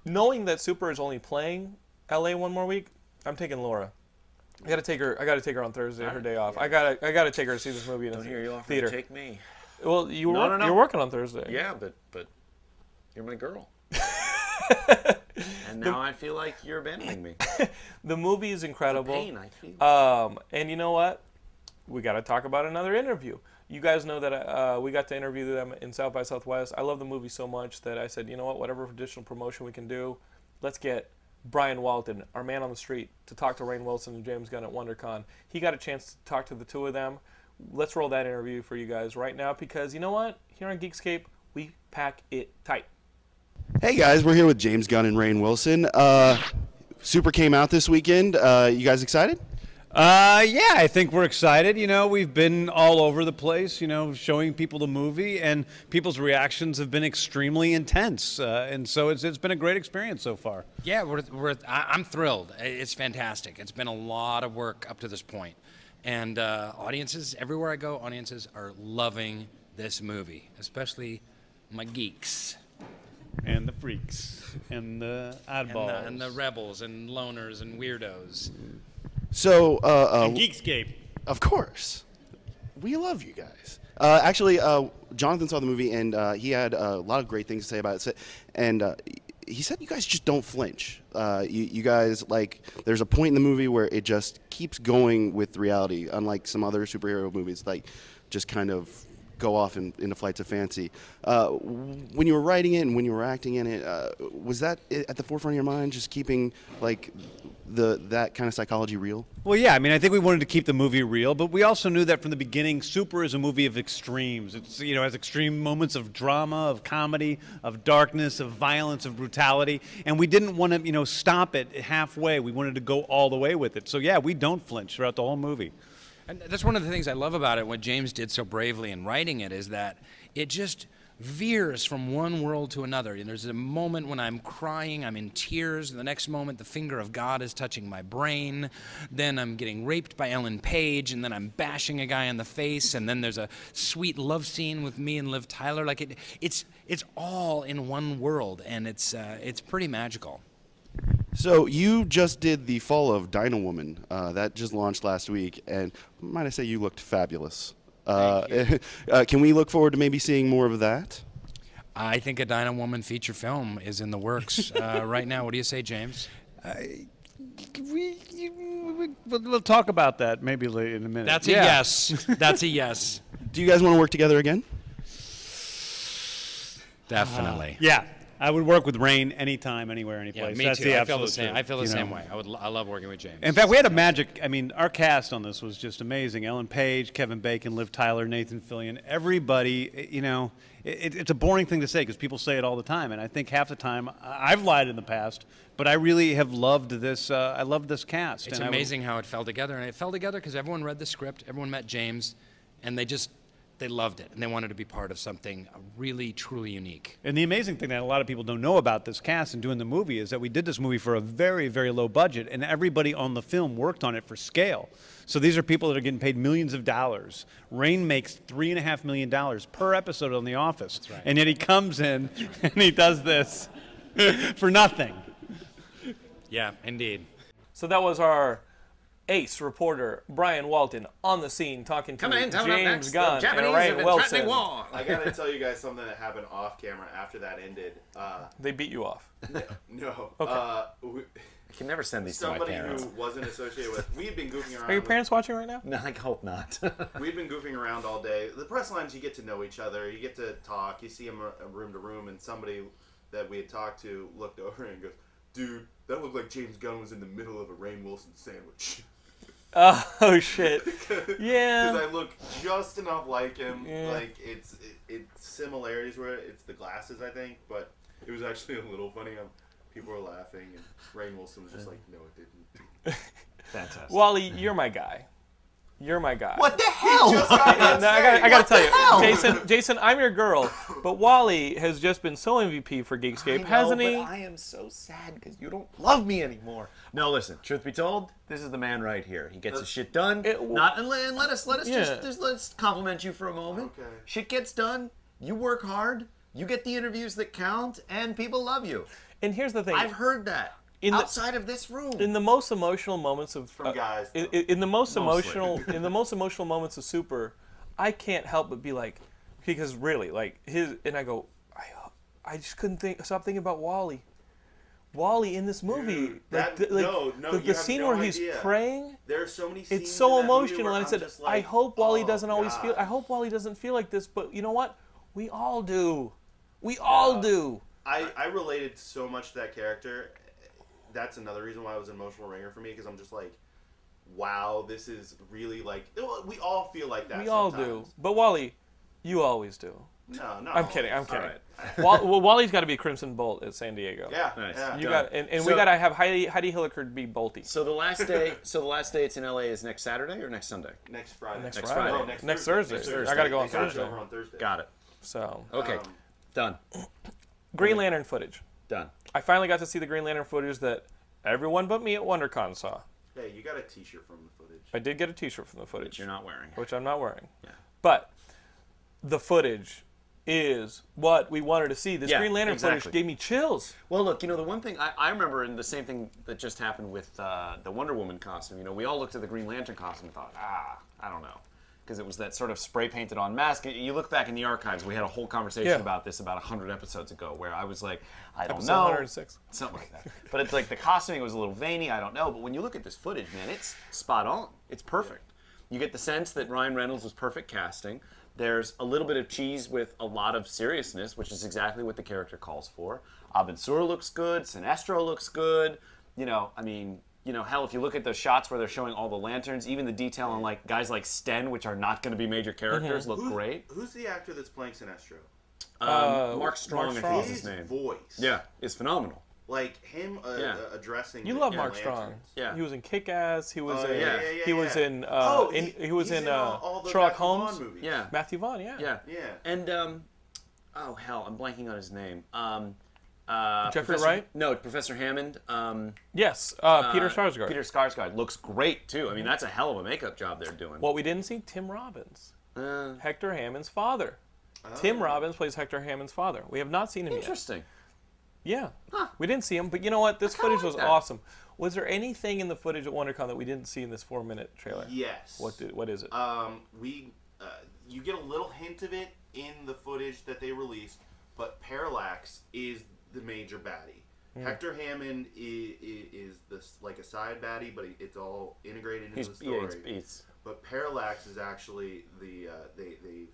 Knowing that Super is only playing L A one more week, I'm taking Laura. I gotta take her. I gotta take her on Thursday, her day off. Yeah. I gotta. I gotta take her to see this movie in the theater. Don't hear you offer to take me. Well, you no, were, no, no. you're working on Thursday. Yeah, but but you're my girl. And now the, I feel like you're abandoning me. The movie is incredible. The pain I feel. Um, and you know what? We gotta talk about another interview. You guys know that uh, we got to interview them in South by Southwest. I love the movie so much that I said, you know what, whatever additional promotion we can do, let's get Brian Walton, our man on the street, to talk to Rain Wilson and James Gunn at WonderCon. He got a chance to talk to the two of them. Let's roll that interview for you guys right now because, you know what, here on Geekscape, we pack it tight. Hey, guys, we're here with James Gunn and Rain Wilson. Uh, Super came out this weekend. Uh, you guys excited? Uh, yeah, I think we're excited. You know, we've been all over the place, you know, showing people the movie, and people's reactions have been extremely intense. Uh, and so it's it's been a great experience so far. Yeah, we're, we're I'm thrilled. It's fantastic. It's been a lot of work up to this point. And uh, audiences, everywhere I go, audiences are loving this movie, especially my geeks. And the freaks. And the oddballs. And the, and the rebels and loners and weirdos. So, uh, uh, Geekscape. Of course. We love you guys. Uh, actually, uh, Jonathan saw the movie, and uh, he had a lot of great things to say about it. And uh, he said you guys just don't flinch. Uh, you, you guys, like, there's a point in the movie where it just keeps going with reality, unlike some other superhero movies, like, just kind of go off in, into flights of fancy. Uh, when you were writing it and when you were acting in it, uh, was that at the forefront of your mind, just keeping like the that kind of psychology real? Well, yeah. I mean, I think we wanted to keep the movie real, but we also knew that from the beginning, Super is a movie of extremes. It's, you know, has extreme moments of drama, of comedy, of darkness, of violence, of brutality, and we didn't want to, you know, stop it halfway. We wanted to go all the way with it. So yeah, we don't flinch throughout the whole movie. And that's one of the things I love about it, what James did so bravely in writing it, is that it just veers from one world to another. And there's a moment when I'm crying, I'm in tears. The next moment, the finger of God is touching my brain. Then I'm getting raped by Ellen Page, and then I'm bashing a guy in the face. And then there's a sweet love scene with me and Liv Tyler. Like it, it's it's all in one world, and it's uh, it's pretty magical. So you just did the Fall of Dino Woman. Uh, that just launched last week, and might I say you looked fabulous. Uh, uh, can we look forward to maybe seeing more of that? I think a Dino Woman feature film is in the works uh, right now. What do you say, James? Uh, we, we, we'll talk about that maybe later in a minute. That's a yeah. yes. That's a yes. Do you guys want to work together again? Definitely. Uh, yeah. I would work with Rain anytime, anywhere, anyplace. Yeah, me That's too. The I feel the same. Truth, I feel the same know? way. I would. I love working with James. In fact, we had a magic. I mean, our cast on this was just amazing. Ellen Page, Kevin Bacon, Liv Tyler, Nathan Fillion. Everybody. You know, it, it's a boring thing to say because people say it all the time, and I think half the time I've lied in the past. But I really have loved this. Uh, I loved this cast. It's and amazing would, how it fell together, and it fell together because everyone read the script, everyone met James, and they just. They loved it, and they wanted to be part of something really, truly unique. And the amazing thing that a lot of people don't know about this cast and doing the movie is that we did this movie for a very, very low budget, and everybody on the film worked on it for scale. So these are people that are getting paid millions of dollars. Rain makes three and a half million dollars per episode on The Office. That's right. And yet he comes in That's right. and he does this for nothing. Yeah, indeed. So that was our ace reporter Brian Walton on the scene talking to in, James Gunn and Rain Wilson. War. I gotta tell you guys something that happened off camera after that ended. Uh, they beat you off. No. no. Okay. Uh, we, I can never send these to my parents. Somebody who wasn't associated with. We've been goofing around. Are your parents with, watching right now? No, I hope not. We've been goofing around all day. The press lines, you get to know each other. You get to talk. You see them room to room, and somebody that we had talked to looked over and goes, "Dude, that looked like James Gunn was in the middle of a Rain Wilson sandwich." Oh shit! Yeah, because I look just enough like him. Yeah. Like it's it, it's similarities where it's the glasses, I think, but it was actually a little funny. Um, people were laughing, and Rain Wilson was just like, "No, it didn't." Fantastic. Wally, you're my guy. You're my guy. What the hell? Just got no, I got I got to tell you, hell? Jason. Jason, I'm your girl. But Wally has just been so M V P for Geekscape, I know, hasn't he? But I am so sad because you don't love me anymore. No, listen. Truth be told, this is the man right here. He gets uh, his shit done. It, well, Not and let, and let us let us yeah. just, just let's compliment you for a moment. Okay. Shit gets done. You work hard. You get the interviews that count, and people love you. And here's the thing. I've heard that. In Outside the, of this room, in the most emotional moments of from uh, guys, in, in the most mostly. emotional, in the most emotional moments of Super, I can't help but be like, because really, like his, and I go, I, I just couldn't think, stop thinking about Wally, Wally in this movie, Dude, like, that, the, like no, no, the, the scene no where idea. he's praying. There are so many. Scenes it's so emotional, and I said, like, I hope Wally oh, doesn't always God. feel. I hope Wally doesn't feel like this, but you know what? We all do. We yeah. all do. I, I related so much to that character. That's another reason why it was an emotional ringer for me, because I'm just like, wow, this is really like, we all feel like that We sometimes. all do. But Wally, you always do. No, no. I'm always. kidding, I'm kidding. Right. Wall, well, Wally's got to be Crimson Bolt at San Diego. Yeah. Nice. yeah. You got, and and so, we got to have Heidi, Heidi Hilliker be Bolty. So the last day So the last day it's in L A is next Saturday or next Sunday? Next Friday. Next, next Friday. Friday. No, next, next Thursday. Thursday. Thursday. I got to go on Thursday. Over on Thursday. Got it. So. Okay. Um, Done. Green Lantern footage. Done. I finally got to see the Green Lantern footage that everyone but me at WonderCon saw. Hey, you got a T-shirt from the footage. I did get a T-shirt from the footage. Which you're not wearing. Which I'm not wearing. Yeah. But the footage is what we wanted to see. This yeah, Green Lantern exactly. footage gave me chills. Well, look, you know, the one thing I, I remember, and the same thing that just happened with uh, the Wonder Woman costume, you know, we all looked at the Green Lantern costume and thought, ah, I don't know. Because it was that sort of spray-painted-on mask. You look back in the archives, we had a whole conversation yeah. about this about one hundred episodes ago, where I was like, I don't Episode know. one oh six. Something like that. But it's like the costuming was a little veiny, I don't know. But when you look at this footage, man, it's spot on. It's perfect. You get the sense that Ryan Reynolds was perfect casting. There's a little bit of cheese with a lot of seriousness, which is exactly what the character calls for. Abin Sur looks good. Sinestro looks good. You know, I mean, you know, hell, if you look at those shots where they're showing all the lanterns, even the detail on like guys like Sten, which are not going to be major characters, mm-hmm. look who's, great. Who's the actor that's playing Sinestro? Um, uh, Mark Strong, Mark Strong. I think his, his name. voice, yeah, is phenomenal. Like him uh, yeah. addressing. You love Mark Strong. Yeah, he was in Kick-Ass. He was uh, in. Yeah, yeah, yeah, he was yeah. in. Uh, oh, he, in, he was in, in uh, all the Sherlock Matthew Holmes. Vaughn movies. Yeah, Matthew Vaughn. Yeah, yeah, yeah. And um, oh hell, I'm blanking on his name. Um, uh, Jeffrey Professor, Wright? No, Professor Hammond. Um, yes, uh, Peter Skarsgård. Uh, Peter Skarsgård looks great too. I mean, that's a hell of a makeup job they're doing. Well, we didn't see Tim Robbins, uh, Hector Hammond's father. Oh. Tim Robbins plays Hector Hammond's father. We have not seen him Interesting. yet. Interesting. Yeah, huh. we didn't see him, but you know what? This footage like was that. awesome. Was there anything in the footage at WonderCon that we didn't see in this four-minute trailer? Yes. What do, What is it? Um, we uh, you get a little hint of it in the footage that they released, but Parallax is the major baddie. Mm. Hector Hammond is, is this like a side baddie, but it's all integrated into he's, the story. Yeah, it's, it's, but Parallax is actually the uh, they they.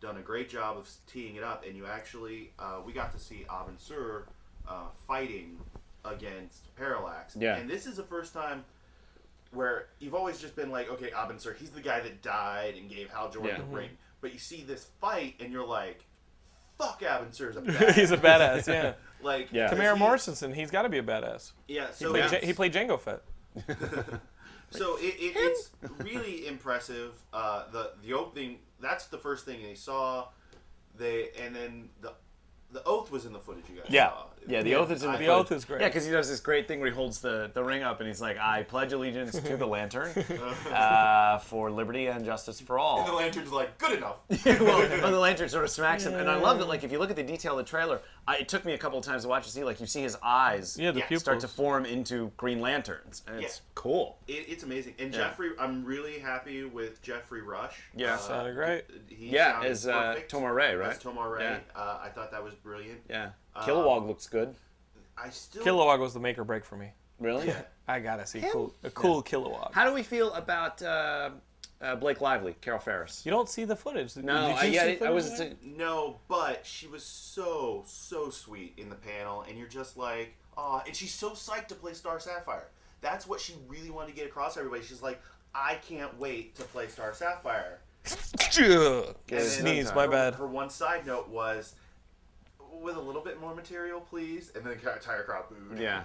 done a great job of teeing it up, and you actually, uh, we got to see Abin Sur uh, fighting against Parallax. Yeah. And this is the first time where you've always just been like, okay, Abin Sur, he's the guy that died and gave Hal Jordan yeah. the ring. But you see this fight, and you're like, fuck, Abin Sur's a badass. He's a badass, yeah. like, yeah. Tamara he, Morrison, he's got to be a badass. Yeah, so he played, he played Jango Fett. So it, it, it's really impressive. Uh, the the opening, that's the first thing they saw. They and then the the oath was in the footage you guys yeah. saw. Yeah, the yeah. oath is in the, the oath is great. Yeah, because he does this great thing where he holds the the ring up and he's like, "I pledge allegiance to the lantern uh, for liberty and justice for all." And the lantern's like, "Good enough." yeah, well, and the lantern sort of smacks him, and I love that. Like if you look at the detail of the trailer, I, it took me a couple of times to watch to see. Like you see his eyes yeah, the yeah, start to form into green lanterns, and yeah. it's cool. It, it's amazing. And yeah. Jeffrey, I'm really happy with Jeffrey Rush. Yeah, uh, sounded great. He yeah, as uh, Tomar Ray, right? As Tomar Ray. Yeah. Uh, I thought that was brilliant. Yeah. Kilowog um, looks good. I still Kilowog was the make or break for me. Really? Yeah. I gotta see Him? cool, a cool yeah. Kilowog. How do we feel about uh, uh, Blake Lively, Carol Ferris? You don't see the footage. No, Did you I, see I, footage I was. Right? No, but she was so so sweet in the panel, and you're just like, ah, and she's so psyched to play Star Sapphire. That's what she really wanted to get across to everybody. She's like, I can't wait to play Star Sapphire. Sneeze, my bad. Her one side note was, with a little bit more material, please, and then the entire crowd booed. Yeah,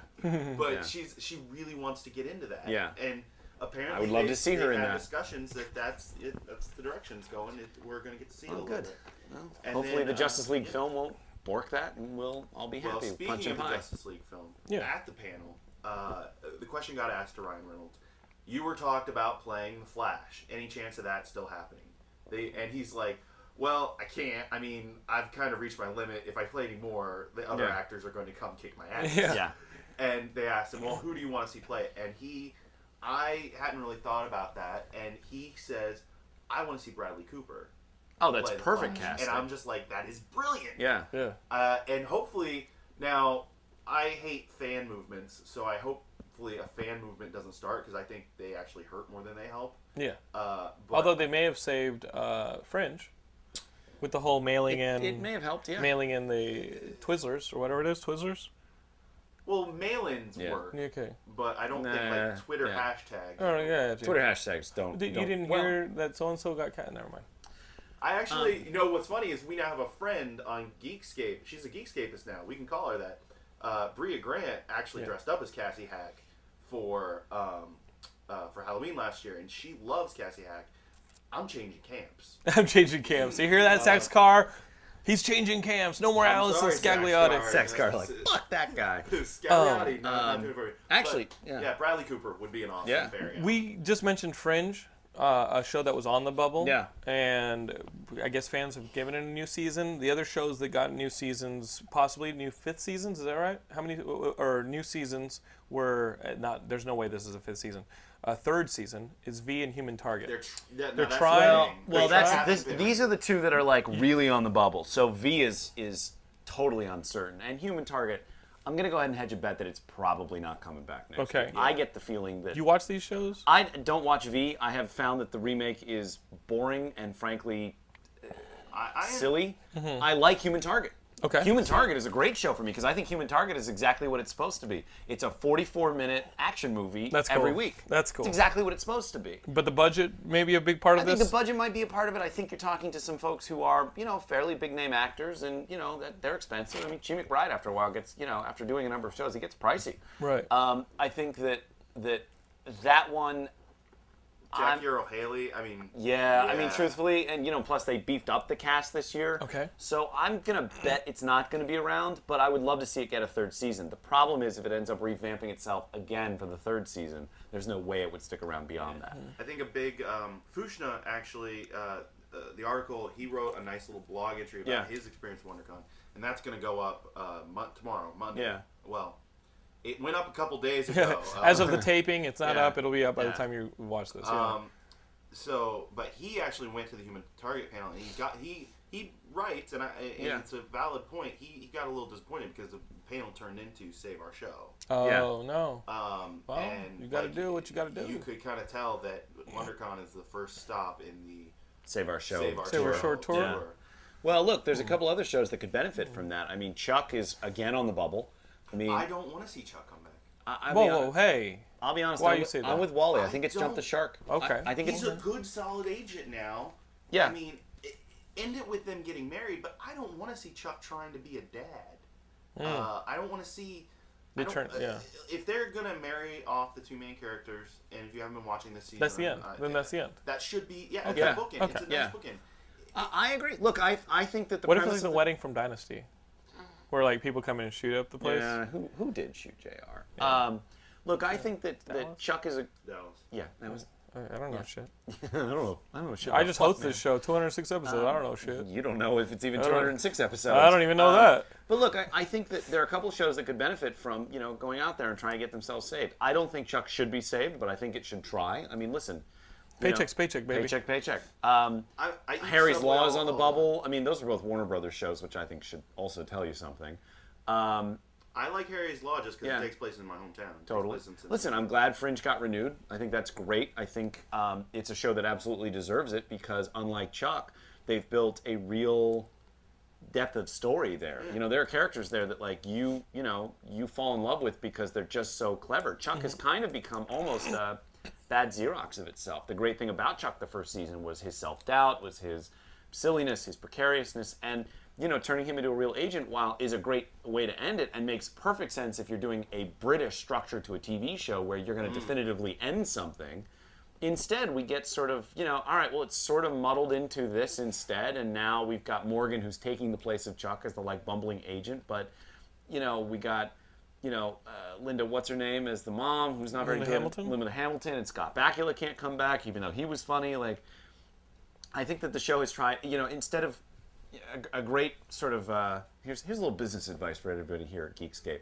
but yeah. she's she really wants to get into that. Yeah, and apparently I would love they, to see her in that. Discussions that that's it, that's the direction it's going. It, we're going to get to see oh, it a little good. bit. Well, and hopefully, then, the uh, Justice League yeah. film won't bork that, and we'll all be happy. Well, speaking Punch of the high. Justice League film, yeah. at the panel, uh, the question got asked to Ryan Reynolds. You were talked about playing the Flash. Any chance of that still happening? They and he's like, well, I can't. I mean, I've kind of reached my limit. If I play any more, the other yeah. actors are going to come kick my ass. Yeah. yeah. And they asked him, well, who do you want to see play it? And he, I hadn't really thought about that. And he says, I want to see Bradley Cooper. Oh, that's perfect casting. And I'm just like, that is brilliant. Yeah. yeah. Uh, and hopefully, now, I hate fan movements, so I hopefully a fan movement doesn't start because I think they actually hurt more than they help. Yeah. Uh, but, although they may have saved uh, Fringe. With the whole mailing it, in, it may have helped, yeah. Mailing in the Twizzlers or whatever it is, Twizzlers. Well, mail-ins yeah. work, okay. But I don't nah, think like Twitter yeah. hashtags. Oh yeah, yeah Twitter hashtags don't. Did, don't you didn't well. hear that so and so got cut? Never mind. I actually, um, you know, what's funny is we now have a friend on Geekscape. She's a Geekscapist now. We can call her that. Uh, Bria Grant actually yeah. dressed up as Cassie Hack for um, uh, for Halloween last year, and she loves Cassie Hack. I'm changing camps. I'm changing camps. You hear that, uh, Sax Carr? He's changing camps. No more I'm Alice sorry, and Scagliotti. Sax Carr, like, fuck that guy. Scagliotti, um, no, um, not doing it for me. Actually, but, yeah. yeah, Bradley Cooper would be an awesome yeah. variant. We just mentioned Fringe, uh, a show that was on the bubble. Yeah. And I guess fans have given it a new season. The other shows that got new seasons, possibly new fifth seasons, is that right? How many, or new seasons were not, there's no way this is a fifth season. Uh, third season is V and Human Target. They're, tr yeah, no, they're that's trying. Well, they're that's this, these are the two that are like really on the bubble. So V is is totally uncertain, and Human Target. I'm gonna go ahead and hedge a bet that it's probably not coming back next. Okay. Week. Yeah. I get the feeling that you watch these shows. I don't watch V. I have found that the remake is boring and frankly I, I, silly. Mm-hmm. I like Human Target. Okay. Human Target is a great show for me because I think Human Target is exactly what it's supposed to be. It's a forty-four minute action movie That's cool. every week. That's cool. It's exactly what it's supposed to be. But the budget may be a big part of I this? I think the budget might be a part of it. I think you're talking to some folks who are, you know, fairly big-name actors, and, you know, that they're expensive. I mean, Chi McBride, after a while, gets, you know, after doing a number of shows, he gets pricey. Right. Um, I think that that, that one... Jackie Earle Haley, I mean... Yeah, yeah, I mean, truthfully, and, you know, plus they beefed up the cast this year. Okay. So I'm going to bet it's not going to be around, but I would love to see it get a third season. The problem is if it ends up revamping itself again for the third season, there's no way it would stick around beyond that. I think a big... Um, Fushna, actually, uh, the, the article, he wrote a nice little blog entry about yeah. his experience at WonderCon, and that's going to go up uh, mo tomorrow, Monday. Yeah. Well... It went up a couple days ago. As um, of the taping, it's not yeah, up. It'll be up by yeah. the time you watch this. Yeah. Um, so, but he actually went to the Human Target panel, and he got he he writes, and, I, and yeah. it's a valid point. He, he got a little disappointed because the panel turned into Save Our Show. Oh yeah. no! Um, well, and you got to like, do what you got to do. You could kind of tell that WonderCon is the first stop in the Save Our Show, Save Our, Save Our Show tour. Yeah. Well, look, there's a couple other shows that could benefit mm. from that. I mean, Chuck is again on the bubble. I, mean, I don't want to see Chuck come back. I, I'll whoa, whoa, hey! I'll be honest. Why I'm, you say that? I'm with Wally. I think it's jumped the shark. Okay. I, I think he's it's, a good, solid agent now. Yeah. I mean, it, end it with them getting married, but I don't want to see Chuck trying to be a dad. Mm. Uh, I don't want to see. The turn, uh, yeah. If they're gonna marry off the two main characters, and if you haven't been watching this season, that's the end. Uh, then that's the end. That should be yeah. Okay. It's a bookend. Okay. It's a nice yeah. bookend. I, I agree. Look, I I think that the. What if it's a wedding from Dynasty? Where like people come in and shoot up the place. Yeah, who who did shoot J R? Yeah. Um, look, I think that, that Chuck is a Dallas. Yeah, that was. I don't know yeah. shit. I don't know. I don't know shit. I just host this show, two hundred six episodes. Um, I don't know shit. You don't know if it's even two hundred six episodes. I don't even know um, that. But look, I, I think that there are a couple shows that could benefit from you know going out there and trying to get themselves saved. I don't think Chuck should be saved, but I think it should try. I mean, listen. Paycheck's know, paycheck, baby. Paycheck, paycheck. Um, I, I Harry's so Law is on the bubble. I mean, those are both Warner Brothers shows, which I think should also tell you something. Um, I like Harry's Law just because yeah. it takes place in my hometown. Totally. Listen, I'm glad Fringe got renewed. I think that's great. I think um, it's a show that absolutely deserves it because, unlike Chuck, they've built a real depth of story there. Mm. You know, there are characters there that, like, you, you know, you fall in love with because they're just so clever. Chuck mm-hmm. has kind of become almost a... bad Xerox of itself. The great thing about Chuck the first season was his self-doubt, was his silliness, his precariousness, and, you know, turning him into a real agent while is a great way to end it and makes perfect sense if you're doing a British structure to a T V show where you're going to mm. definitively end something. Instead, we get sort of, you know, all right, well, it's sort of muddled into this instead, and now we've got Morgan who's taking the place of Chuck as the, like, bumbling agent, but, you know, we got... You know, uh, Linda, what's her name, as the mom, who's not very good. Hamilton? Linda Hamilton, and Scott Bakula can't come back, even though he was funny. Like, I think that the show has tried, you know, instead of a, a great sort of, uh, here's, here's a little business advice for everybody here at Geekscape.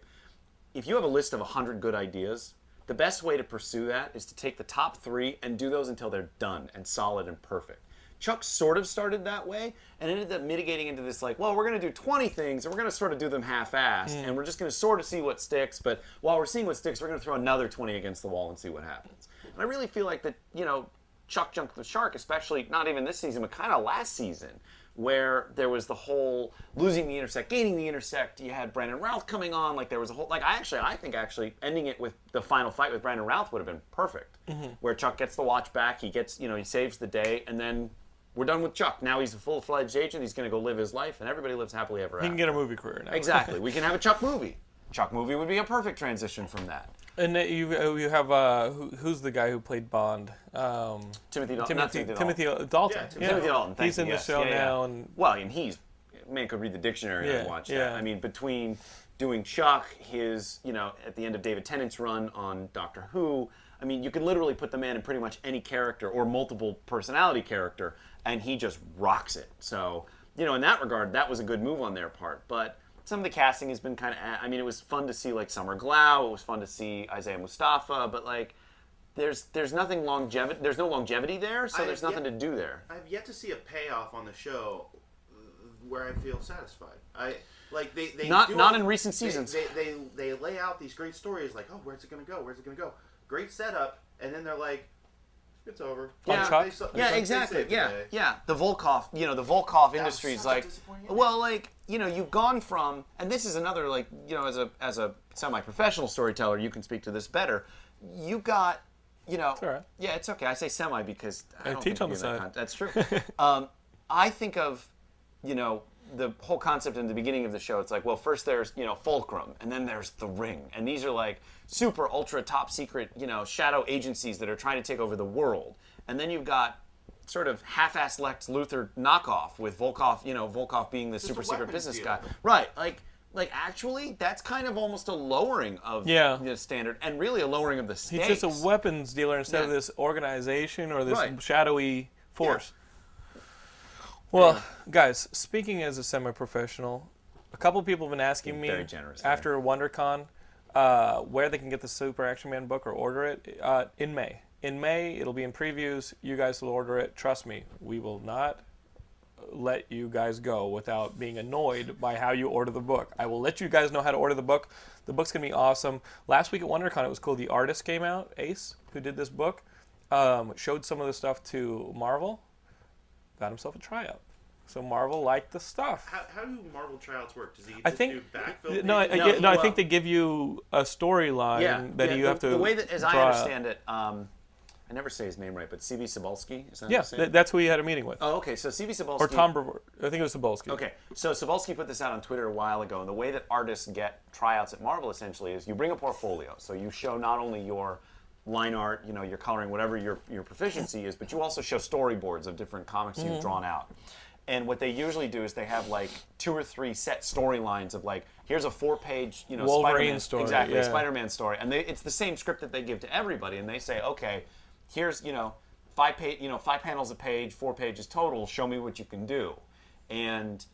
If you have a list of one hundred good ideas, the best way to pursue that is to take the top three and do those until they're done and solid and perfect. Chuck sort of started that way and ended up mitigating into this like, well, we're going to do twenty things and we're going to sort of do them half-assed mm. and we're just going to sort of see what sticks, but while we're seeing what sticks, we're going to throw another twenty against the wall and see what happens. And I really feel like that, you know, Chuck jumped the shark, especially not even this season, but kind of last season, where there was the whole losing the intersect, gaining the intersect. You had Brandon Routh coming on. Like, there was a whole... Like, I actually, I think actually ending it with the final fight with Brandon Routh would have been perfect, mm-hmm. where Chuck gets the watch back, he gets, you know, he saves the day, and then... We're done with Chuck. Now he's a full-fledged agent. He's going to go live his life, and everybody lives happily ever after. He can get a movie career now. Exactly. We can have a Chuck movie. Chuck movie would be a perfect transition from that. And you you have uh, who, who's the guy who played Bond? Um, Timothy Dalton. Timothy, Timothy Dalton. Dalton. Yeah, yeah. Timothy Dalton. Thank he's in yes. the show yeah, yeah. now, and well, and he's man could read the dictionary yeah, and watch yeah. that. I mean, between doing Chuck, his you know at the end of David Tennant's run on Doctor Who. I mean, you can literally put the man in pretty much any character or multiple personality character, and he just rocks it. So, you know, in that regard, that was a good move on their part. But some of the casting has been kind of... I mean, it was fun to see, like, Summer Glau. It was fun to see Isaiah Mustafa. But, like, there's there's nothing longevity... There's no longevity there, so there's nothing to do there. I've yet to see a payoff on the show where I feel satisfied. I... Like they, they not, do not in recent seasons. They, they, they, they lay out these great stories, like, oh, where's it going to go? Where's it going to go? Great setup, and then they're like, It's over. Yeah, yeah, they, yeah they, exactly. They yeah, the yeah. The Volkoff, you know, the Volkoff industry is like, well, like, you know, you've gone from, and this is another, like, you know, as a as a semi-professional storyteller, you can speak to this better. You got, you know, it's all right. yeah, it's okay. I say semi because I, I don't teach on the side. That That's true. um, I think of, you know, the whole concept in the beginning of the show. It's like, well, first there's, you know, Fulcrum, and then there's the Ring, and these are like super ultra top secret, you know, shadow agencies that are trying to take over the world. And then you've got sort of half-assed Lex Luthor knockoff with Volkoff, you know, Volkoff being the it's super secret business deal. guy, right? Like, like actually, that's kind of almost a lowering of yeah. the standard, and really a lowering of the stakes. He's just a weapons dealer instead yeah. of this organization or this right. shadowy force. Yeah. Well, yeah. guys, speaking as a semi-professional, a couple people have been asking Being me very generous, after yeah. WonderCon uh, where they can get the Super Action Man book or order it uh, in May. In May, it'll be in previews. You guys will order it. Trust me, we will not let you guys go without being annoyed by how you order the book. I will let you guys know how to order the book. The book's going to be awesome. Last week at WonderCon, it was cool. The artist came out, Ace, who did this book, um, showed some of the stuff to Marvel. Got himself a tryout, so Marvel liked the stuff. How, how do Marvel tryouts work? Does he just I think, do backfill? No, I, I, no, no, well, I think they give you a storyline yeah, that yeah, you the, have to. The way that, as I understand out. it, um, I never say his name right, but C B Cebulski. Is that yeah, th that's who he had a meeting with. Oh, okay. So C B Cebulski or Tom Brevoort. I think it was Cebulski. Okay, so Cebulski put this out on Twitter a while ago, and the way that artists get tryouts at Marvel essentially is you bring a portfolio, so you show not only your line art, you know, your coloring, whatever your, your proficiency is, but you also show storyboards of different comics mm-hmm. you've drawn out. And what they usually do is they have like two or three set storylines of like, here's a four-page, you know, Wolverine story. Exactly, yeah. Spider-Man story. And they, it's the same script that they give to everybody. And they say, okay, here's, you know, five page, you know, five panels a page, four pages total, show me what you can do. And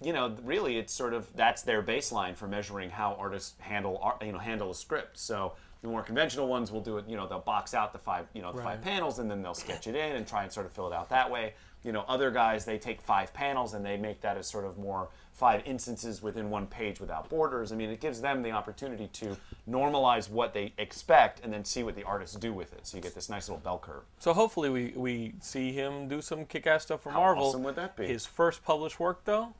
you know, really it's sort of, that's their baseline for measuring how artists handle, art, you know, handle a script. So the more conventional ones will do it, you know, they'll box out the five, you know, the right. five panels, and then they'll sketch it in and try and sort of fill it out that way. You know, other guys, they take five panels and they make that as sort of more five instances within one page without borders. I mean, it gives them the opportunity to normalize what they expect and then see what the artists do with it. So you get this nice little bell curve. So hopefully we, we see him do some kick-ass stuff for How Marvel. How awesome would that be? His first published work, though,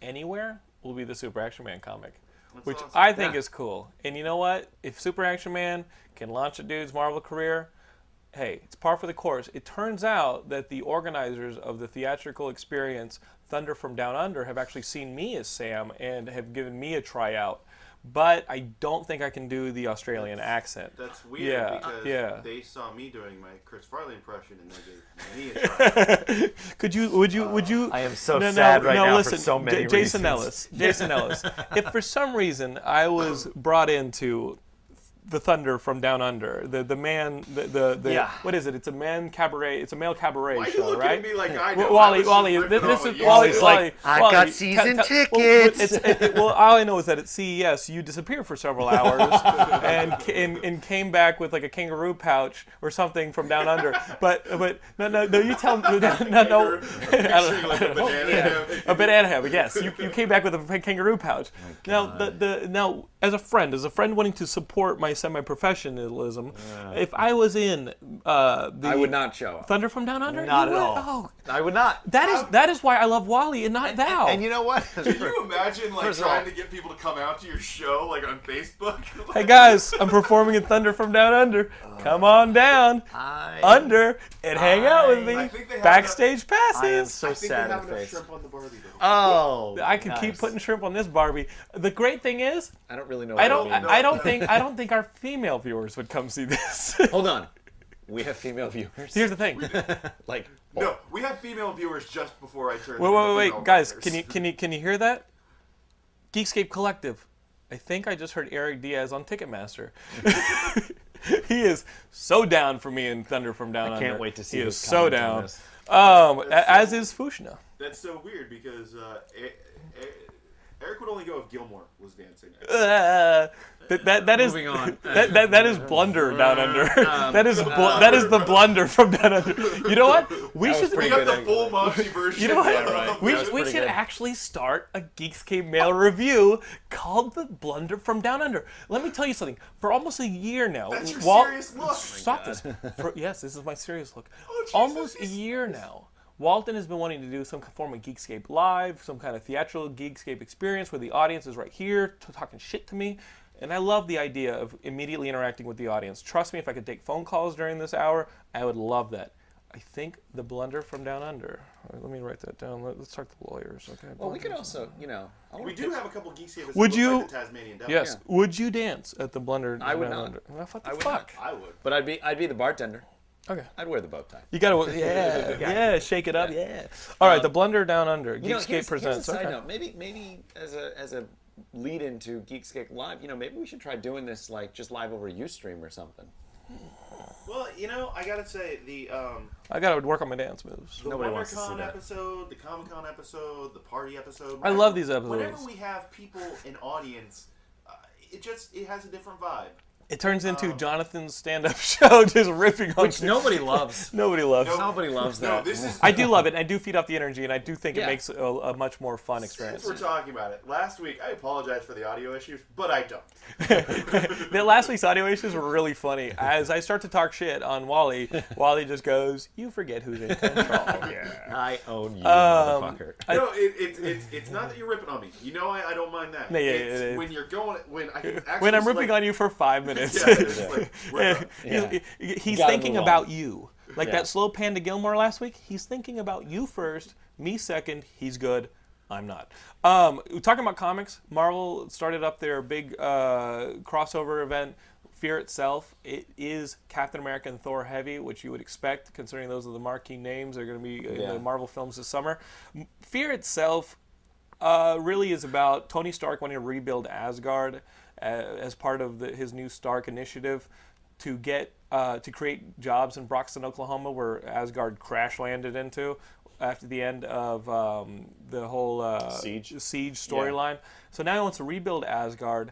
anywhere, will be the Super Action Man comic. That's Which awesome. I think yeah. is cool. And you know what? If Super Action Man can launch a dude's Marvel career, hey, it's par for the course. It turns out that the organizers of the theatrical experience, Thunder from Down Under, have actually seen me as Sam and have given me a tryout. But I don't think I can do the Australian that's, accent. That's weird yeah. because yeah. they saw me doing my Chris Farley impression and they gave me a tryout. Could you? Would you? Uh, would you? I am so no, sad no, right no, now listen, for so many J Jason reasons. Ellis. Jason Ellis. If for some reason I was brought into the Thunder from Down Under, the the man, the the, the yeah. what is it? It's a man cabaret. It's a male cabaret Why show, right? Why you looking at me like I know? Wally, Wally, this, this is Wally's like, I got season tickets. Well, it's, it, it, well, all I know is that at C E S you disappeared for several hours and, and and came back with like a kangaroo pouch or something from Down Under. But but no no no, you tell me no no, no I don't know, a banana hammock. Yes, you you came back with a kangaroo pouch. Now the the now as a friend, as a friend wanting to support my semi-professionalism. Yeah. If I was in uh, the I would not show up. Thunder from Down Under, not at all. Oh. I would not. That is I'm, that is why I love Wally and not and, thou. And, and you know what? Can you imagine like trying to get people to come out to your show like on Facebook? Hey guys, I'm performing in Thunder from Down Under. Uh, come on down I, under and I, hang out with me. I think they have Backstage enough, passes. I am so I think sad. They have enough shrimp on the Barbie. Though. Oh, I could nice. keep putting shrimp on this Barbie. The great thing is, I don't really know. What I don't. I, mean. I, I don't think. I don't think our female viewers would come see this. Hold on. We have female viewers. Here's the thing. like oh. No, we have female viewers just before I turned. Wait, wait, wait, wait. Guys, can you can you can you hear that? Geekscape Collective. I think I just heard Eric Diaz on Ticketmaster. He is so down for me in Thunder from Down Under. I can't Under. wait to see He is so down. Um, as so, is Fushna. That's so weird because uh, it, it, Eric would only go if Gilmore was dancing. Uh, that that that is that, that that is blunder down under. Um, that is bl uh, that is the blunder from down under. You know what? We should bring up the full Monty version. You know what? Yeah, right. We we should good. actually start a Geekscape Mail review called "The Blunder from Down Under." Let me tell you something. For almost a year now, that's your Walt, serious look. Stop this. For, yes, this is my serious look. Oh, almost a year now. Walton has been wanting to do some form of Geekscape Live, some kind of theatrical Geekscape experience where the audience is right here talking shit to me. And I love the idea of immediately interacting with the audience. Trust me, if I could take phone calls during this hour, I would love that. I think the blunder from down under. All right, let me write that down. Let, let's talk to the lawyers. Okay. Well, we could also, you know, we do have a couple of Geekscapers. Would you? Like the Tasmanian devil. Yes. Yeah. Would you dance at the blunder? I would not. Well, what the I would fuck? Not. I would. But I'd be, I'd be the bartender. Okay. I'd wear the bow tie. You gotta, yeah, yeah, shake it up, yeah. yeah. All right, um, the blunder down under. Geekscape you know, here's, presents. Here's a side okay. note. Maybe, maybe as a as a lead into Geekscape Live, you know, maybe we should try doing this like just live over UStream or something. Well, you know, I gotta say the. Um, I gotta work on my dance moves. The Nobody WonderCon wants to see that. episode, the Comic-Con episode, the party episode. Whenever, I love these episodes. Whenever we have people in audience, uh, it just it has a different vibe. It turns into um, Jonathan's stand-up show, just ripping on which nobody loves. nobody loves. Nobody loves that. No, this is I do love it. And I do feed off the energy, and I do think yeah. it makes a, a much more fun experience. Since we're talking about it, last week I apologize for the audio issues, but I don't. The last week's audio issues were really funny. As I start to talk shit on Wally, Wally just goes, "You forget who's in control." Yeah. I own you, um, motherfucker. I, no, it, it, it's it's not that you're ripping on me. You know, I, I don't mind that. Yeah, it's yeah, yeah, when you're going, when I can actually when I'm ripping like, on you for five minutes. Yeah, like, yeah. he's, yeah. he's thinking about you. Like yeah. that slow pan to Gilmore last week, he's thinking about you first, me second, he's good, I'm not. Um, talking about comics, Marvel started up their big uh, crossover event, Fear Itself. It is Captain America and Thor heavy, which you would expect, considering those are the marquee names that are going to be in yeah. the Marvel films this summer. Fear Itself uh, really is about Tony Stark wanting to rebuild Asgard. As part of the, his new Stark initiative to get uh, to create jobs in Broxton, Oklahoma, where Asgard crash landed into after the end of um, the whole uh, siege, siege storyline. Yeah. So now he wants to rebuild Asgard.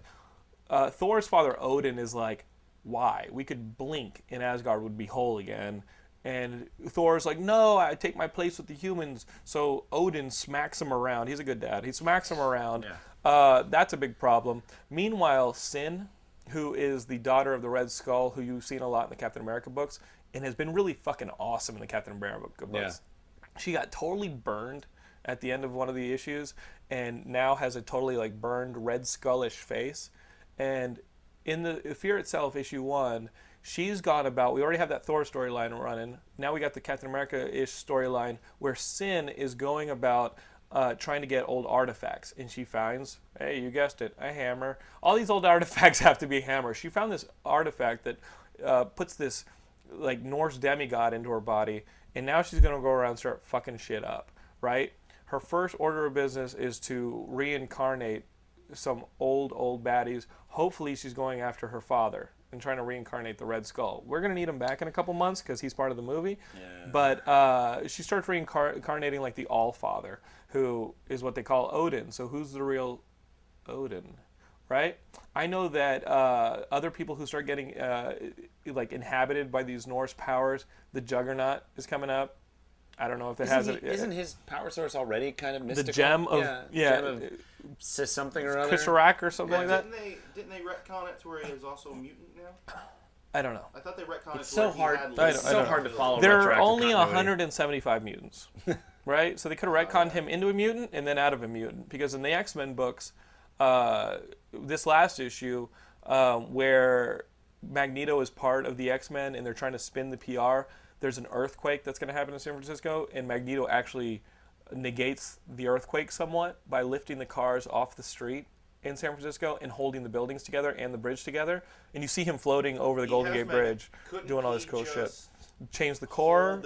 Uh, Thor's father Odin is like, "Why? We could blink and Asgard would be whole again." And Thor's like, "No, I take my place with the humans." So Odin smacks him around. He's a good dad. He smacks him around. Yeah. Uh, that's a big problem. Meanwhile, Sin, who is the daughter of the Red Skull, who you've seen a lot in the Captain America books, and has been really fucking awesome in the Captain America books. Yeah. She got totally burned at the end of one of the issues, and now has a totally like burned Red Skullish face. And in the Fear Itself issue one, she's got about, we already have that Thor storyline running. Now we got the Captain America-ish storyline where Sin is going about Uh, trying to get old artifacts, and she finds, hey, you guessed it, a hammer. All these old artifacts have to be hammers. She found this artifact that uh, puts this like Norse demigod into her body, and now she's going to go around and start fucking shit up, right? Her first order of business is to reincarnate some old, old baddies. Hopefully she's going after her father and trying to reincarnate the Red Skull. We're going to need him back in a couple months because he's part of the movie. Yeah. But uh, she starts reincarnating like the All-Father, who is what they call Odin. So who's the real Odin, right? I know that uh, other people who start getting uh, like inhabited by these Norse powers, the Juggernaut is coming up. I don't know if it isn't has he, it. Isn't his power source already kind of mystical? The gem of yeah, yeah gem of, uh, something or other. Kisharak or something yeah, like that. Didn't they didn't they retcon it to where he was also a mutant now? I don't know. I thought they retconned it. It's so hard. It's so hard to follow. There are only one hundred seventy-five mutants. Right? So they could have retconned him into a mutant and then out of a mutant. Because in the X-Men books, uh, this last issue, uh, where Magneto is part of the X-Men and they're trying to spin the P R, there's an earthquake that's going to happen in San Francisco, and Magneto actually negates the earthquake somewhat by lifting the cars off the street in San Francisco and holding the buildings together and the bridge together. And you see him floating over the Golden Gate Bridge doing all this cool shit. Change the core.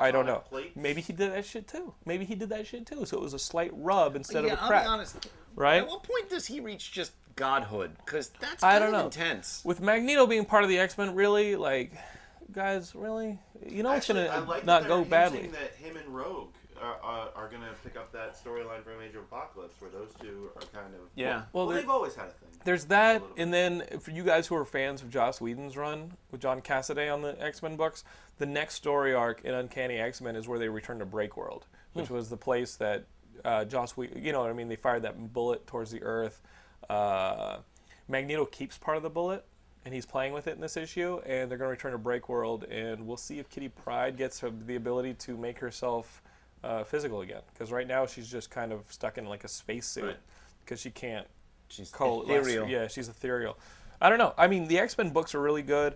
I don't know. Plates. Maybe he did that shit too. Maybe he did that shit too. So it was a slight rub instead yeah, of a crack. I'll be honest. Right? At what point does he reach just godhood? Because that's kind I don't of know. intense. With Magneto being part of the X-Men, really, like, guys, really, you know, actually, it's gonna I like not that go badly. That him and Rogue are, are going to pick up that storyline from Age of Apocalypse, where those two are kind of... Yeah. Well, well, well they've always had a thing. There's that, and then for you guys who are fans of Joss Whedon's run with John Cassaday on the X-Men books, the next story arc in Uncanny X-Men is where they return to Breakworld, which hmm. was the place that uh, Joss Whedon... You know what I mean? They fired that bullet towards the Earth. Uh, Magneto keeps part of the bullet, and he's playing with it in this issue, and they're going to return to Breakworld, and we'll see if Kitty Pryde gets her, the ability to make herself uh, physical again, because right now she's just kind of stuck in like a space suit, because right. she can't... She's ethereal. Less, yeah, she's ethereal. I don't know. I mean, the X-Men books are really good.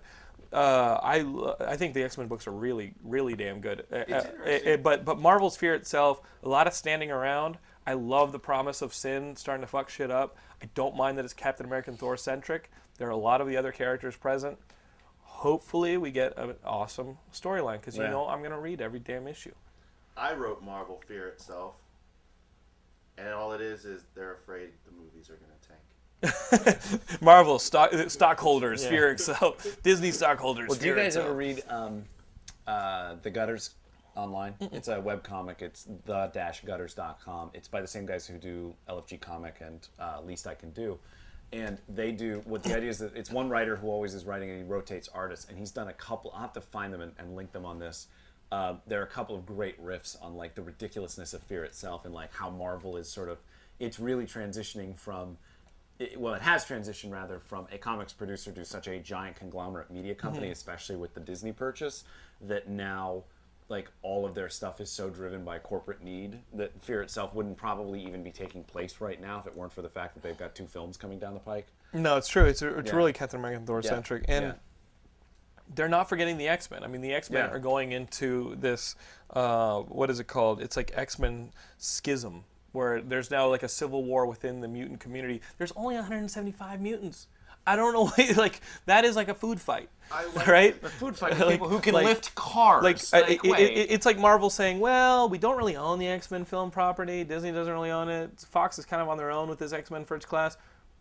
Uh, I, I think the X-Men books are really, really damn good. It's uh, it, it, but, but Marvel's Fear itself, a lot of standing around. I love the promise of Sin starting to fuck shit up. I don't mind that it's Captain America and Thor-centric. There are a lot of the other characters present. Hopefully we get an awesome storyline, because yeah. you know I'm going to read every damn issue. I wrote Marvel Fear itself, and all it is is they're afraid the movies are going to tank. Marvel stock, stockholders yeah. Fear itself. Disney stockholders. Well, do you guys itself. ever read um, uh, The Gutters online? Mm-mm. It's a webcomic. It's the gutters dot com. It's by the same guys who do L F G Comic and uh, Least I Can Do. And they do, what the idea is that it's one writer who always is writing and he rotates artists. And he's done a couple, I'll have to find them and, and link them on this. Uh, there are a couple of great riffs on like the ridiculousness of Fear itself and like how Marvel is sort of, it's really transitioning from, it, well, it has transitioned rather from a comics producer to such a giant conglomerate media company, mm-hmm. especially with the Disney purchase, that now... like all of their stuff is so driven by corporate need that Fear itself wouldn't probably even be taking place right now if it weren't for the fact that they've got two films coming down the pike. No, it's true. It's, it's yeah. really Captain America and Thor-centric. Yeah. And yeah. they're not forgetting the X-Men. I mean, the X-Men yeah. are going into this, uh, what is it called? It's like X-Men Schism, where there's now like a civil war within the mutant community. There's only one hundred seventy-five mutants. I don't know, like, that is like a food fight, I like right? The food fight with people like, who can like, lift cars. Like, like it, it, it's like Marvel saying, well, we don't really own the X-Men film property. Disney doesn't really own it. Fox is kind of on their own with this X-Men First Class.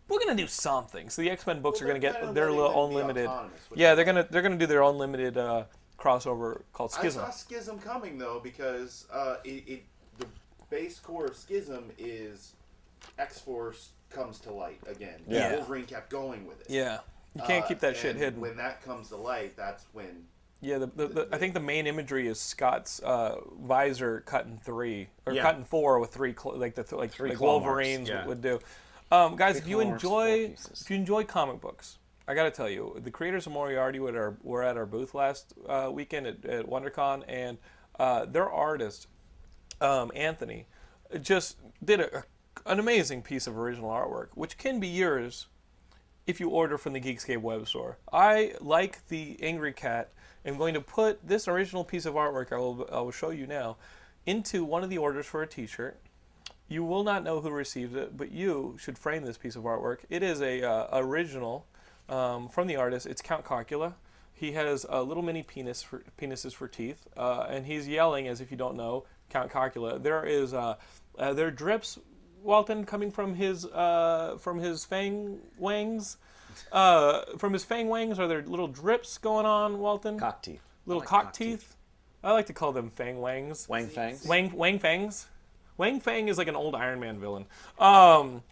We're going to do something. So the X-Men books well, are going to get their little own limited. Yeah, they're going to they're gonna do their own limited uh, crossover called Schism. I saw Schism coming, though, because uh, it, it, the base core of Schism is X-Force comes to light again. Yeah. Wolverine kept going with it. Yeah. You can't uh, keep that shit hidden. When that comes to light, that's when... Yeah, the, the, the, the, I think the main imagery is Scott's uh, visor cut in three, or yeah. cut in four with three, like the th like, three like Wolverines yeah. would do. Um, guys, three if you enjoy if you enjoy comic books, I gotta tell you, the creators of Moriarty were at our, were at our booth last uh, weekend at, at WonderCon, and uh, their artist, um, Anthony, just did a, a an amazing piece of original artwork, which can be yours if you order from the Geekscape web store. I, like the Angry Cat, am going to put this original piece of artwork, I will, I will show you now, into one of the orders for a t-shirt. You will not know who received it, but you should frame this piece of artwork. It is a uh, original um, from the artist. It's Count Chocula. He has uh, little mini penis for, penises for teeth, uh, and he's yelling, as if you don't know, Count Chocula. There is, uh, uh, there drips... Walton coming from his uh, from his fang wings, uh, from his fang wings. Are there little drips going on, Walton? Cock teeth. Little like cock, cock teeth. teeth. I like to call them fang wangs. Wang fangs. Wang wang fangs. Wang fang is like an old Iron Man villain. Um,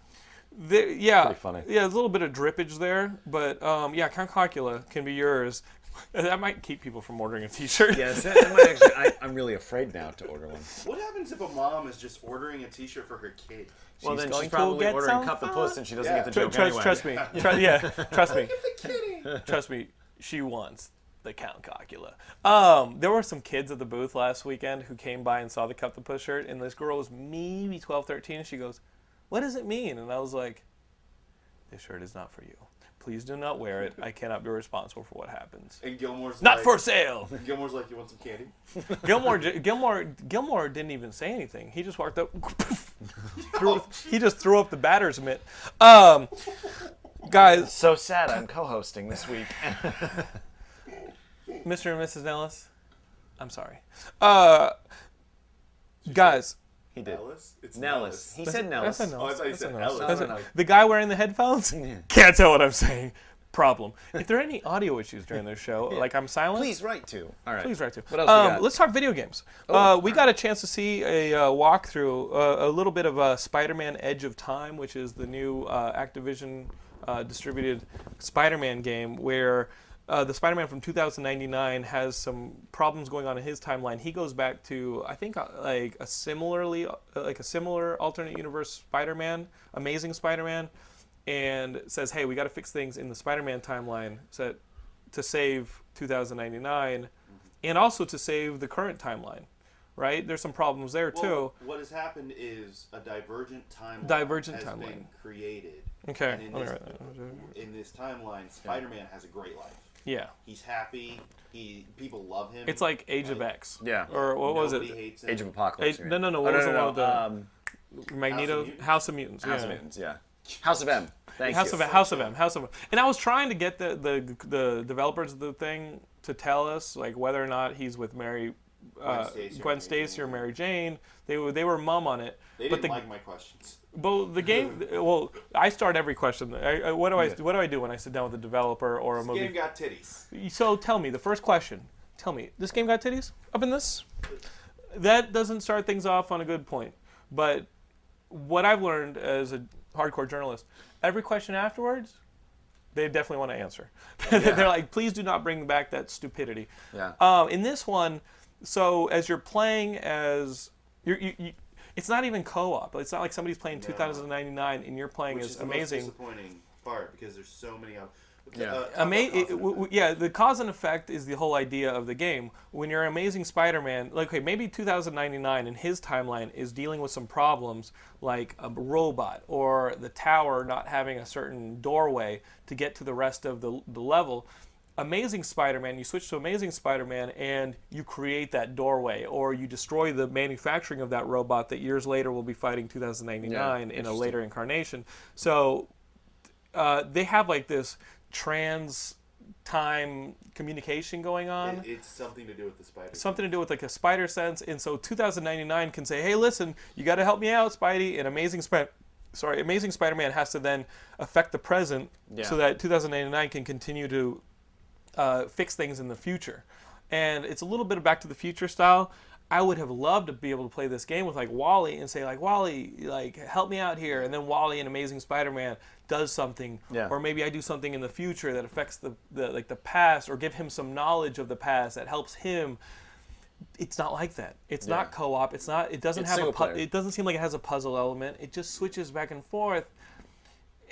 the, yeah. Pretty funny. Yeah, there's a little bit of drippage there, but um, yeah, Count Chocula can be yours. That might keep people from ordering a t-shirt. Yes, that, that might actually, I, I'm really afraid now to order one. What happens if a mom is just ordering a t-shirt for her kid? She's well, then she's probably ordering Cup of Puss and she doesn't yeah. get the joke Tr anyway. Trust me. Yeah, Tr yeah. trust me. Trust me, she wants the Count Chocula. Um, there were some kids at the booth last weekend who came by and saw the Cup of Puss shirt, and this girl was maybe twelve, thirteen, and she goes, what does it mean? And I was like, this shirt is not for you. Please do not wear it. I cannot be responsible for what happens. And Gilmore's not like, for sale. Gilmore's like, you want some candy? Gilmore, Gilmore, Gilmore didn't even say anything. He just walked up. threw, he just threw up the batter's mitt. Um, guys, so sad. I'm co-hosting this week. Mister and Missus Ellis, I'm sorry. Uh, guys. He did. Nellis? It's Nellis. Nellis. He said Nellis. I said Nellis. Oh, I thought you said Ellis. The guy wearing the headphones? Yeah. Can't tell what I'm saying. problem. If there are any audio issues during this show, yeah. like I'm silent. Please write to. All right. Please write to. What else um, we got? Let's talk video games. Oh, uh, we got a chance to see a uh, walkthrough, uh, a little bit of uh, Spider-Man Edge of Time, which is the new uh, Activision uh, distributed Spider-Man game where uh, the Spider-Man from two thousand ninety-nine has some problems going on in his timeline. He goes back to, I think, uh, like a similarly, uh, like a similar alternate universe Spider-Man, Amazing Spider-Man. And says, hey, we got to fix things in the Spider-Man timeline set to save two thousand ninety-nine and also to save the current timeline, right? There's some problems there, well, too. What has happened is a divergent timeline divergent has timeline. been created. Okay. And in, this, in this timeline, Spider-Man has a great life. Yeah. He's happy. He People love him. It's like Age like, of X. Yeah. Or what was it? Hates him. Age of Apocalypse. Age, no, no, no. What oh, was no, no, no. the um, Magneto? House of Mutants. House of Mutants, yeah. House of M. Thank House you. Of M, House of M. House of M. And I was trying to get the, the the developers of the thing to tell us like whether or not he's with Mary, uh, Gwen Stacy, Gwen Stacy or Mary Jane. They were they were mum on it. They but didn't the, like my questions. But the game. Well, I start every question. I, I, what do I what do I do when I sit down with a developer or a this movie? This game got titties. So tell me the first question. Tell me this game got titties up in this. That doesn't start things off on a good point. But what I've learned as a hardcore journalist, every question afterwards, they definitely want to answer. Yeah. They're like, please do not bring back that stupidity. Yeah. Uh, in this one, so as you're playing as, you're, you, you, it's not even co-op. It's not like somebody's playing no. two thousand ninety-nine and you're playing Which as is amazing. Which the most disappointing part because there's so many of Yeah. Uh, Ama it, w yeah, the cause and effect is the whole idea of the game. When you're Amazing Spider-Man, like, okay, maybe two thousand ninety-nine in his timeline is dealing with some problems like a robot or the tower not having a certain doorway to get to the rest of the, the level. Amazing Spider-Man, you switch to Amazing Spider-Man and you create that doorway or you destroy the manufacturing of that robot that years later will be fighting two thousand ninety-nine yeah, in a later incarnation. So uh, they have like this trans time communication going on. It, it's something to do with the spider. Something sense. to do with like a spider sense. And so two thousand ninety-nine can say, hey, listen, you got to help me out, Spidey. And Amazing Spider, sorry, Amazing Spider-Man has to then affect the present yeah. so that two thousand ninety-nine can continue to uh, fix things in the future. And it's a little bit of Back to the Future style. I would have loved to be able to play this game with like Wally and say like, Wally, like help me out here, and then Wally in Amazing Spider-Man does something, yeah. or maybe I do something in the future that affects the, the like the past, or give him some knowledge of the past that helps him. It's not like that. It's yeah. not co-op. It's not. It doesn't it's have a. Pu player. It doesn't seem like it has a puzzle element. It just switches back and forth.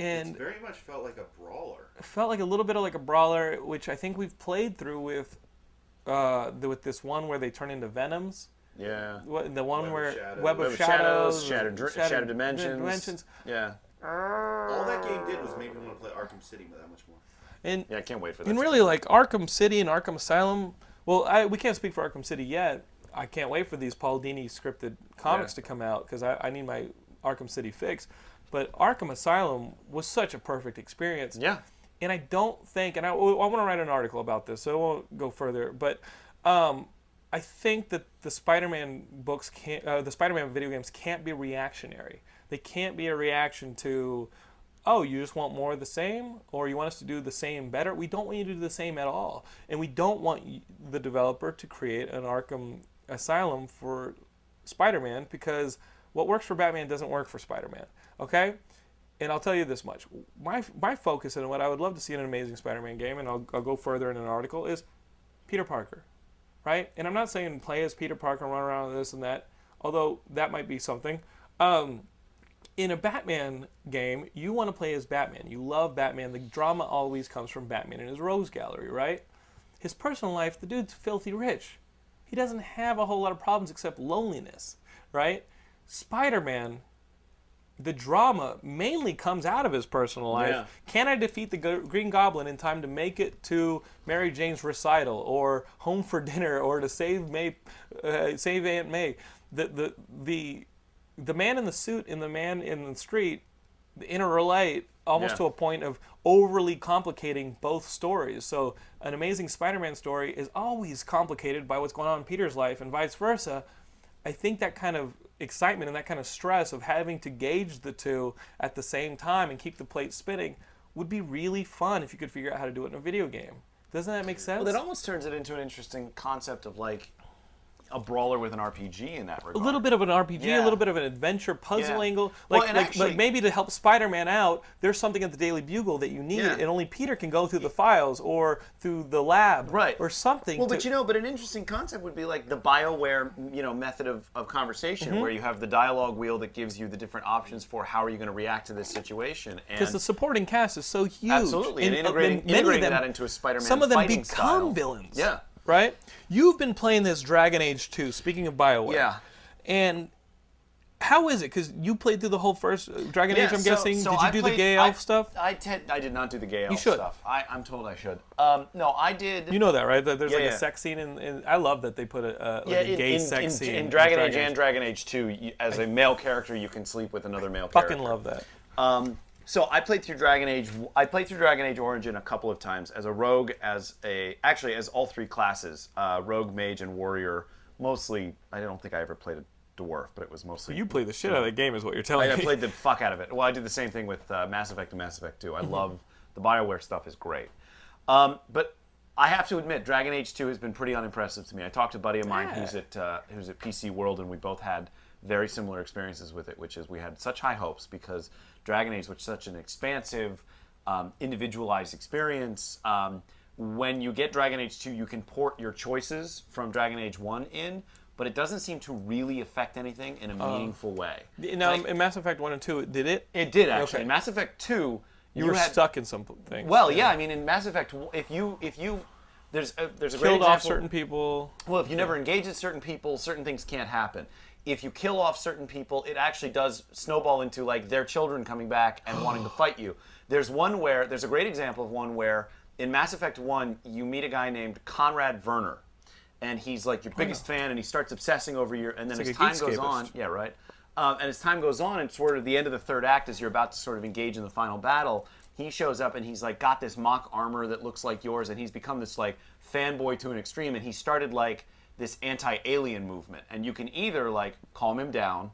And it's very much felt like a brawler. It felt like a little bit of like a brawler, which I think we've played through with. Uh, the, with this one where they turn into Venoms. Yeah. What, the one Web where... Of Shadows. Web, of Web of Shadows. Shadows Shattered, Shattered, Shattered Dimensions. Dimensions. Yeah. All that game did was make me want to play Arkham City but that much more. And, yeah, I can't wait for that. And really, like, Arkham City and Arkham Asylum... Well, I, we can't speak for Arkham City yet. I can't wait for these Paul Dini scripted comics yeah. to come out because I, I need my Arkham City fix. But Arkham Asylum was such a perfect experience. Yeah. And I don't think, and I, I want to write an article about this, so I won't go further, but um, I think that the Spider-Man books can't, uh, the Spider-Man video games can't be reactionary. They can't be a reaction to, oh, you just want more of the same, or you want us to do the same better. We don't want you to do the same at all. And we don't want the developer to create an Arkham Asylum for Spider-Man, because what works for Batman doesn't work for Spider-Man, okay? And I'll tell you this much. My, my focus and what I would love to see in an Amazing Spider-Man game, and I'll, I'll go further in an article, is Peter Parker, right? And I'm not saying play as Peter Parker and run around with this and that, although that might be something. Um, in a Batman game, you want to play as Batman. You love Batman. The drama always comes from Batman and his Rose Gallery, right? His personal life, the dude's filthy rich. He doesn't have a whole lot of problems except loneliness, right? Spider-Man... The drama mainly comes out of his personal life. Yeah. Can I defeat the Green Goblin in time to make it to Mary Jane's recital, or home for dinner, or to save May, uh, save Aunt May? The the the the man in the suit and the man in the street interrelate almost yeah. to a point of overly complicating both stories. So an Amazing Spider-Man story is always complicated by what's going on in Peter's life, and vice versa. I think that kind of excitement and that kind of stress of having to gauge the two at the same time and keep the plate spinning would be really fun if you could figure out how to do it in a video game. Doesn't that make sense? Well, that almost turns it into an interesting concept of like a brawler with an R P G in that regard. A little bit of an R P G, yeah. a little bit of an adventure puzzle yeah. angle. Like, well, like, actually, like maybe to help Spider-Man out, there's something at the Daily Bugle that you need, yeah. and only Peter can go through the files or through the lab right. or something. Well, to... but you know, but an interesting concept would be like the BioWare, you know, method of, of conversation mm-hmm. where you have the dialogue wheel that gives you the different options for how are you going to react to this situation. Because the supporting cast is so huge. Absolutely, and, and integrating, and integrating them, that into a Spider-Man fighting style. Some of them become style. villains. Yeah. Right? You've been playing this Dragon Age two, speaking of BioWare. Yeah. And how is it? Because you played through the whole first Dragon yeah, Age, I'm so, guessing. So did you I do played, the gay elf I, stuff? I, tend, I did not do the gay elf you should. stuff. I, I'm told I should. Um, no, I did. You know that, right? There's yeah, like yeah. a sex scene. In, in, I love that they put a, a, yeah, like a gay in, sex in, scene. In Dragon, in Dragon Age, Age and Dragon Age two, you, as I, a male character, you can sleep with another male character. I fucking love that. Um, So I played through Dragon Age. I played through Dragon Age Origin a couple of times as a rogue, as a actually as all three classes: uh, rogue, mage, and warrior. Mostly, I don't think I ever played a dwarf, but it was mostly. You play the shit out of the game, is what you're telling I, me. I played the fuck out of it. Well, I did the same thing with uh, Mass Effect and Mass Effect two. I love the BioWare stuff; is great. Um, but I have to admit, Dragon Age two has been pretty unimpressive to me. I talked to a buddy of mine yeah. who's at uh, who's at P C World, and we both had very similar experiences with it, which is we had such high hopes because Dragon Age was such an expansive, um, individualized experience. Um, when you get Dragon Age two, you can port your choices from Dragon Age one in, but it doesn't seem to really affect anything in a um, meaningful way. Now, like, in Mass Effect one and two, did it? It did, actually. Okay. In Mass Effect two... You, you were had, stuck in some things. Well, yeah, I mean, in Mass Effect, if you... If you there's a, there's a great example. Killed off certain people. Well, if you never engage with certain people, certain things can't happen. If you kill off certain people, it actually does snowball into like their children coming back and wanting to fight you. There's one where, there's a great example of one where in Mass Effect one, you meet a guy named Conrad Werner. And he's like your biggest oh, no. fan and he starts obsessing over your, and then it's as like time goes on, yeah, right. Um, and as time goes on and sort of the end of the third act as you're about to sort of engage in the final battle, he shows up and he's like got this mock armor that looks like yours and he's become this like fanboy to an extreme and he started like this anti-alien movement, and you can either like calm him down,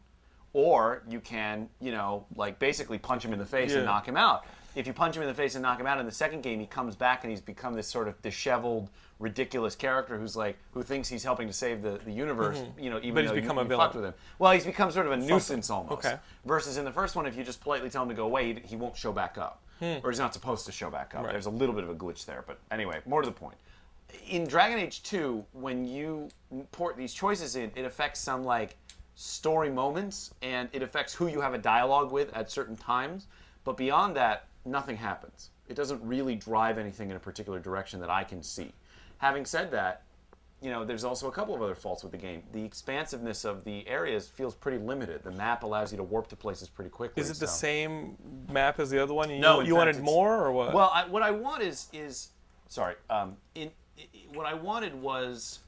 or you can, you know, like basically punch him in the face yeah. and knock him out. If you punch him in the face and knock him out, in the second game he comes back and he's become this sort of disheveled, ridiculous character who's like who thinks he's helping to save the, the universe. Mm-hmm. You know, even but he's though become you, a you villain. Fucked with him. Well, he's become sort of a nuisance almost. Okay. Versus in the first one, if you just politely tell him to go away, he, he won't show back up, hmm. or he's not supposed to show back up. Right. There's a little bit of a glitch there, but anyway, more to the point. In Dragon Age two, when you port these choices in, it affects some like story moments, and it affects who you have a dialogue with at certain times. But beyond that, nothing happens. It doesn't really drive anything in a particular direction that I can see. Having said that, you know, there's also a couple of other faults with the game. The expansiveness of the areas feels pretty limited. The map allows you to warp to places pretty quickly. Is it so. the same map as the other one? You, no, you wanted more or what? Well, I, what I want is is sorry um, in. What I wanted was,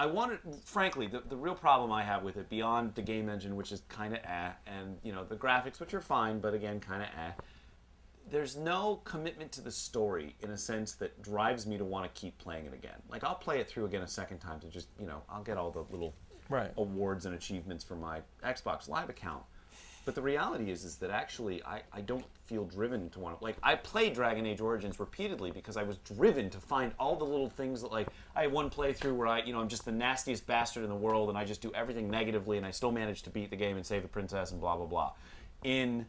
I wanted, frankly, the, the real problem I have with it, beyond the game engine, which is kind of eh, and, you know, the graphics, which are fine, but again, kind of eh, there's no commitment to the story in a sense that drives me to want to keep playing it again. Like, I'll play it through again a second time to just, you know, I'll get all the little right. awards and achievements for my Xbox Live account. But the reality is is that actually I, I don't feel driven to want to... Like, I played Dragon Age Origins repeatedly because I was driven to find all the little things that, like... I had one playthrough where I, you know, I'm just the nastiest bastard in the world and I just do everything negatively and I still manage to beat the game and save the princess and blah, blah, blah. In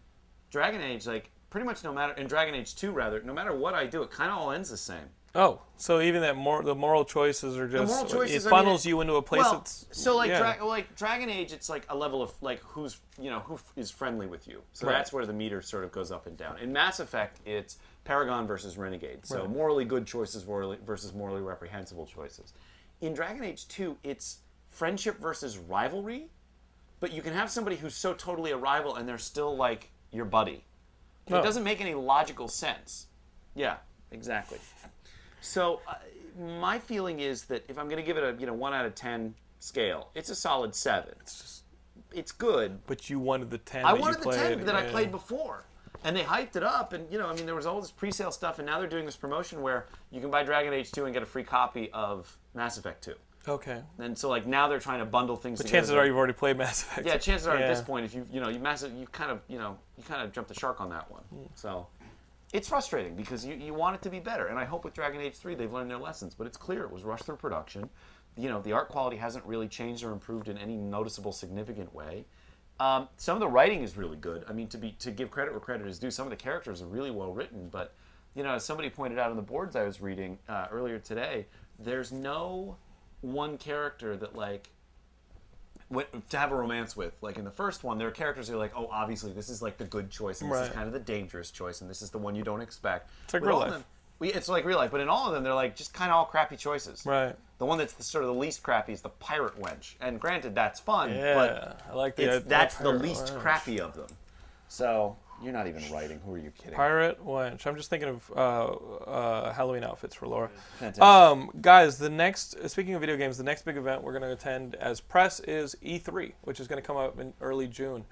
Dragon Age, like, pretty much no matter... In Dragon Age two, rather, no matter what I do, it kind of all ends the same. Oh, so even that mor the moral choices are just... The moral choices, it funnels I mean, you into a place well, that's... So like, yeah. Dra like Dragon Age, it's like a level of like who's, you know, who is friendly with you. So right. that's where the meter sort of goes up and down. In Mass Effect, it's Paragon versus Renegade. So right. morally good choices versus morally reprehensible choices. In Dragon Age two, it's friendship versus rivalry. But you can have somebody who's so totally a rival and they're still like your buddy. No. It doesn't make any logical sense. Yeah, exactly. So uh, my feeling is that if I'm going to give it a you know one out of ten scale, it's a solid seven. It's just, it's good. But you wanted the ten. I that wanted you the played, ten that yeah. I played before, and they hyped it up. And you know, I mean, there was all this pre-sale stuff, and now they're doing this promotion where you can buy Dragon Age two and get a free copy of Mass Effect two. Okay. And so like now they're trying to bundle things. But together. Chances are you've already played Mass Effect. Yeah, chances are yeah. at this point, if you you know you massive you kind of you know you kind of jumped the shark on that one. Mm. So. it's frustrating because you, you want it to be better. And I hope with Dragon Age three they've learned their lessons. But it's clear it was rushed through production. You know, the art quality hasn't really changed or improved in any noticeable, significant way. Um, some of the writing is really good. I mean, to be to give credit where credit is due, some of the characters are really well written. But, you know, as somebody pointed out on the boards I was reading uh, earlier today, there's no one character that, like, went to have a romance with. Like, in the first one, there are characters who are like, oh, obviously, this is, like, the good choice, and this right. is kind of the dangerous choice, and this is the one you don't expect. It's like with real life. Them, we, it's like real life, but in all of them, they're, like, just kind of all crappy choices. Right. The one that's the, sort of the least crappy is the pirate wench. And granted, that's fun, yeah, but I like the, it's, I, that's the, the least wench. Crappy of them. So... You're not even writing. Who are you kidding? Pirate wench. I'm just thinking of uh, uh, Halloween outfits for Laura. Fantastic. Um, guys, the next, speaking of video games, the next big event we're going to attend as press is E three, which is going to come up in early June.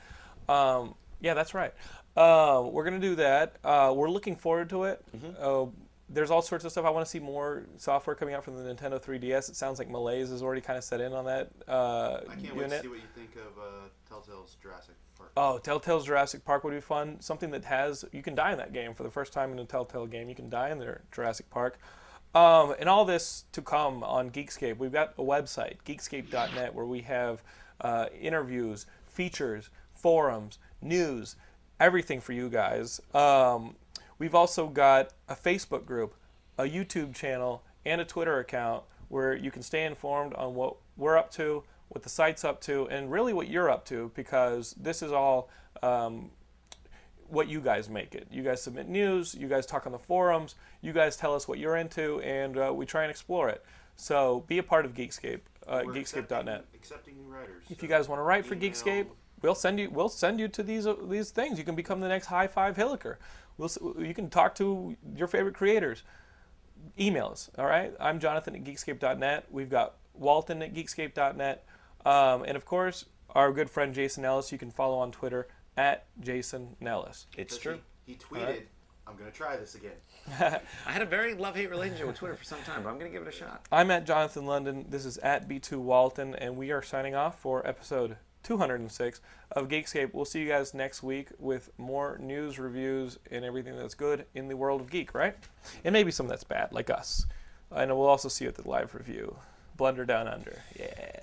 Um, yeah, that's right. Uh, we're going to do that. Uh, we're looking forward to it. Mm-hmm. uh, There's all sorts of stuff. I want to see more software coming out from the Nintendo three D S. It sounds like malaise is already kind of set in on that uh, I can't unit. Wait to see what you think of uh, Telltale's Jurassic Park. Oh, Telltale's Jurassic Park would be fun. Something that has... You can die in that game for the first time in a Telltale game. You can die in their Jurassic Park. Um, and all this to come on Geekscape. We've got a website, geekscape dot net, where we have uh, interviews, features, forums, news, everything for you guys. Um... We've also got a Facebook group, a YouTube channel, and a Twitter account where you can stay informed on what we're up to, what the site's up to, and really what you're up to, because this is all um, what you guys make it. You guys submit news, you guys talk on the forums, you guys tell us what you're into, and uh, we try and explore it. So be a part of Geekscape, uh, geekscape dot net. Accepting new writers. If so you guys want to write for Geekscape, we'll send you. We'll send you to these uh, these things. You can become the next High Five Hilliker. We'll, you can talk to your favorite creators. Email us. All right. I'm Jonathan at geekscape dot net. We've got Walton at geekscape dot net, um, and of course our good friend Jason Ellis. You can follow on Twitter at Jason Ellis. It's true. He, he tweeted, right. "I'm going to try this again." I had a very love-hate relationship with Twitter for some time, but I'm going to give it a shot. I'm at Jonathan London. This is at B two Walton, and we are signing off for episode two hundred six of Geekscape. We'll see you guys next week with more news, reviews, and everything that's good in the world of geek, right? And maybe some that's bad, like us. And we'll also see you at the live review. Blunder Down Under. Yeah.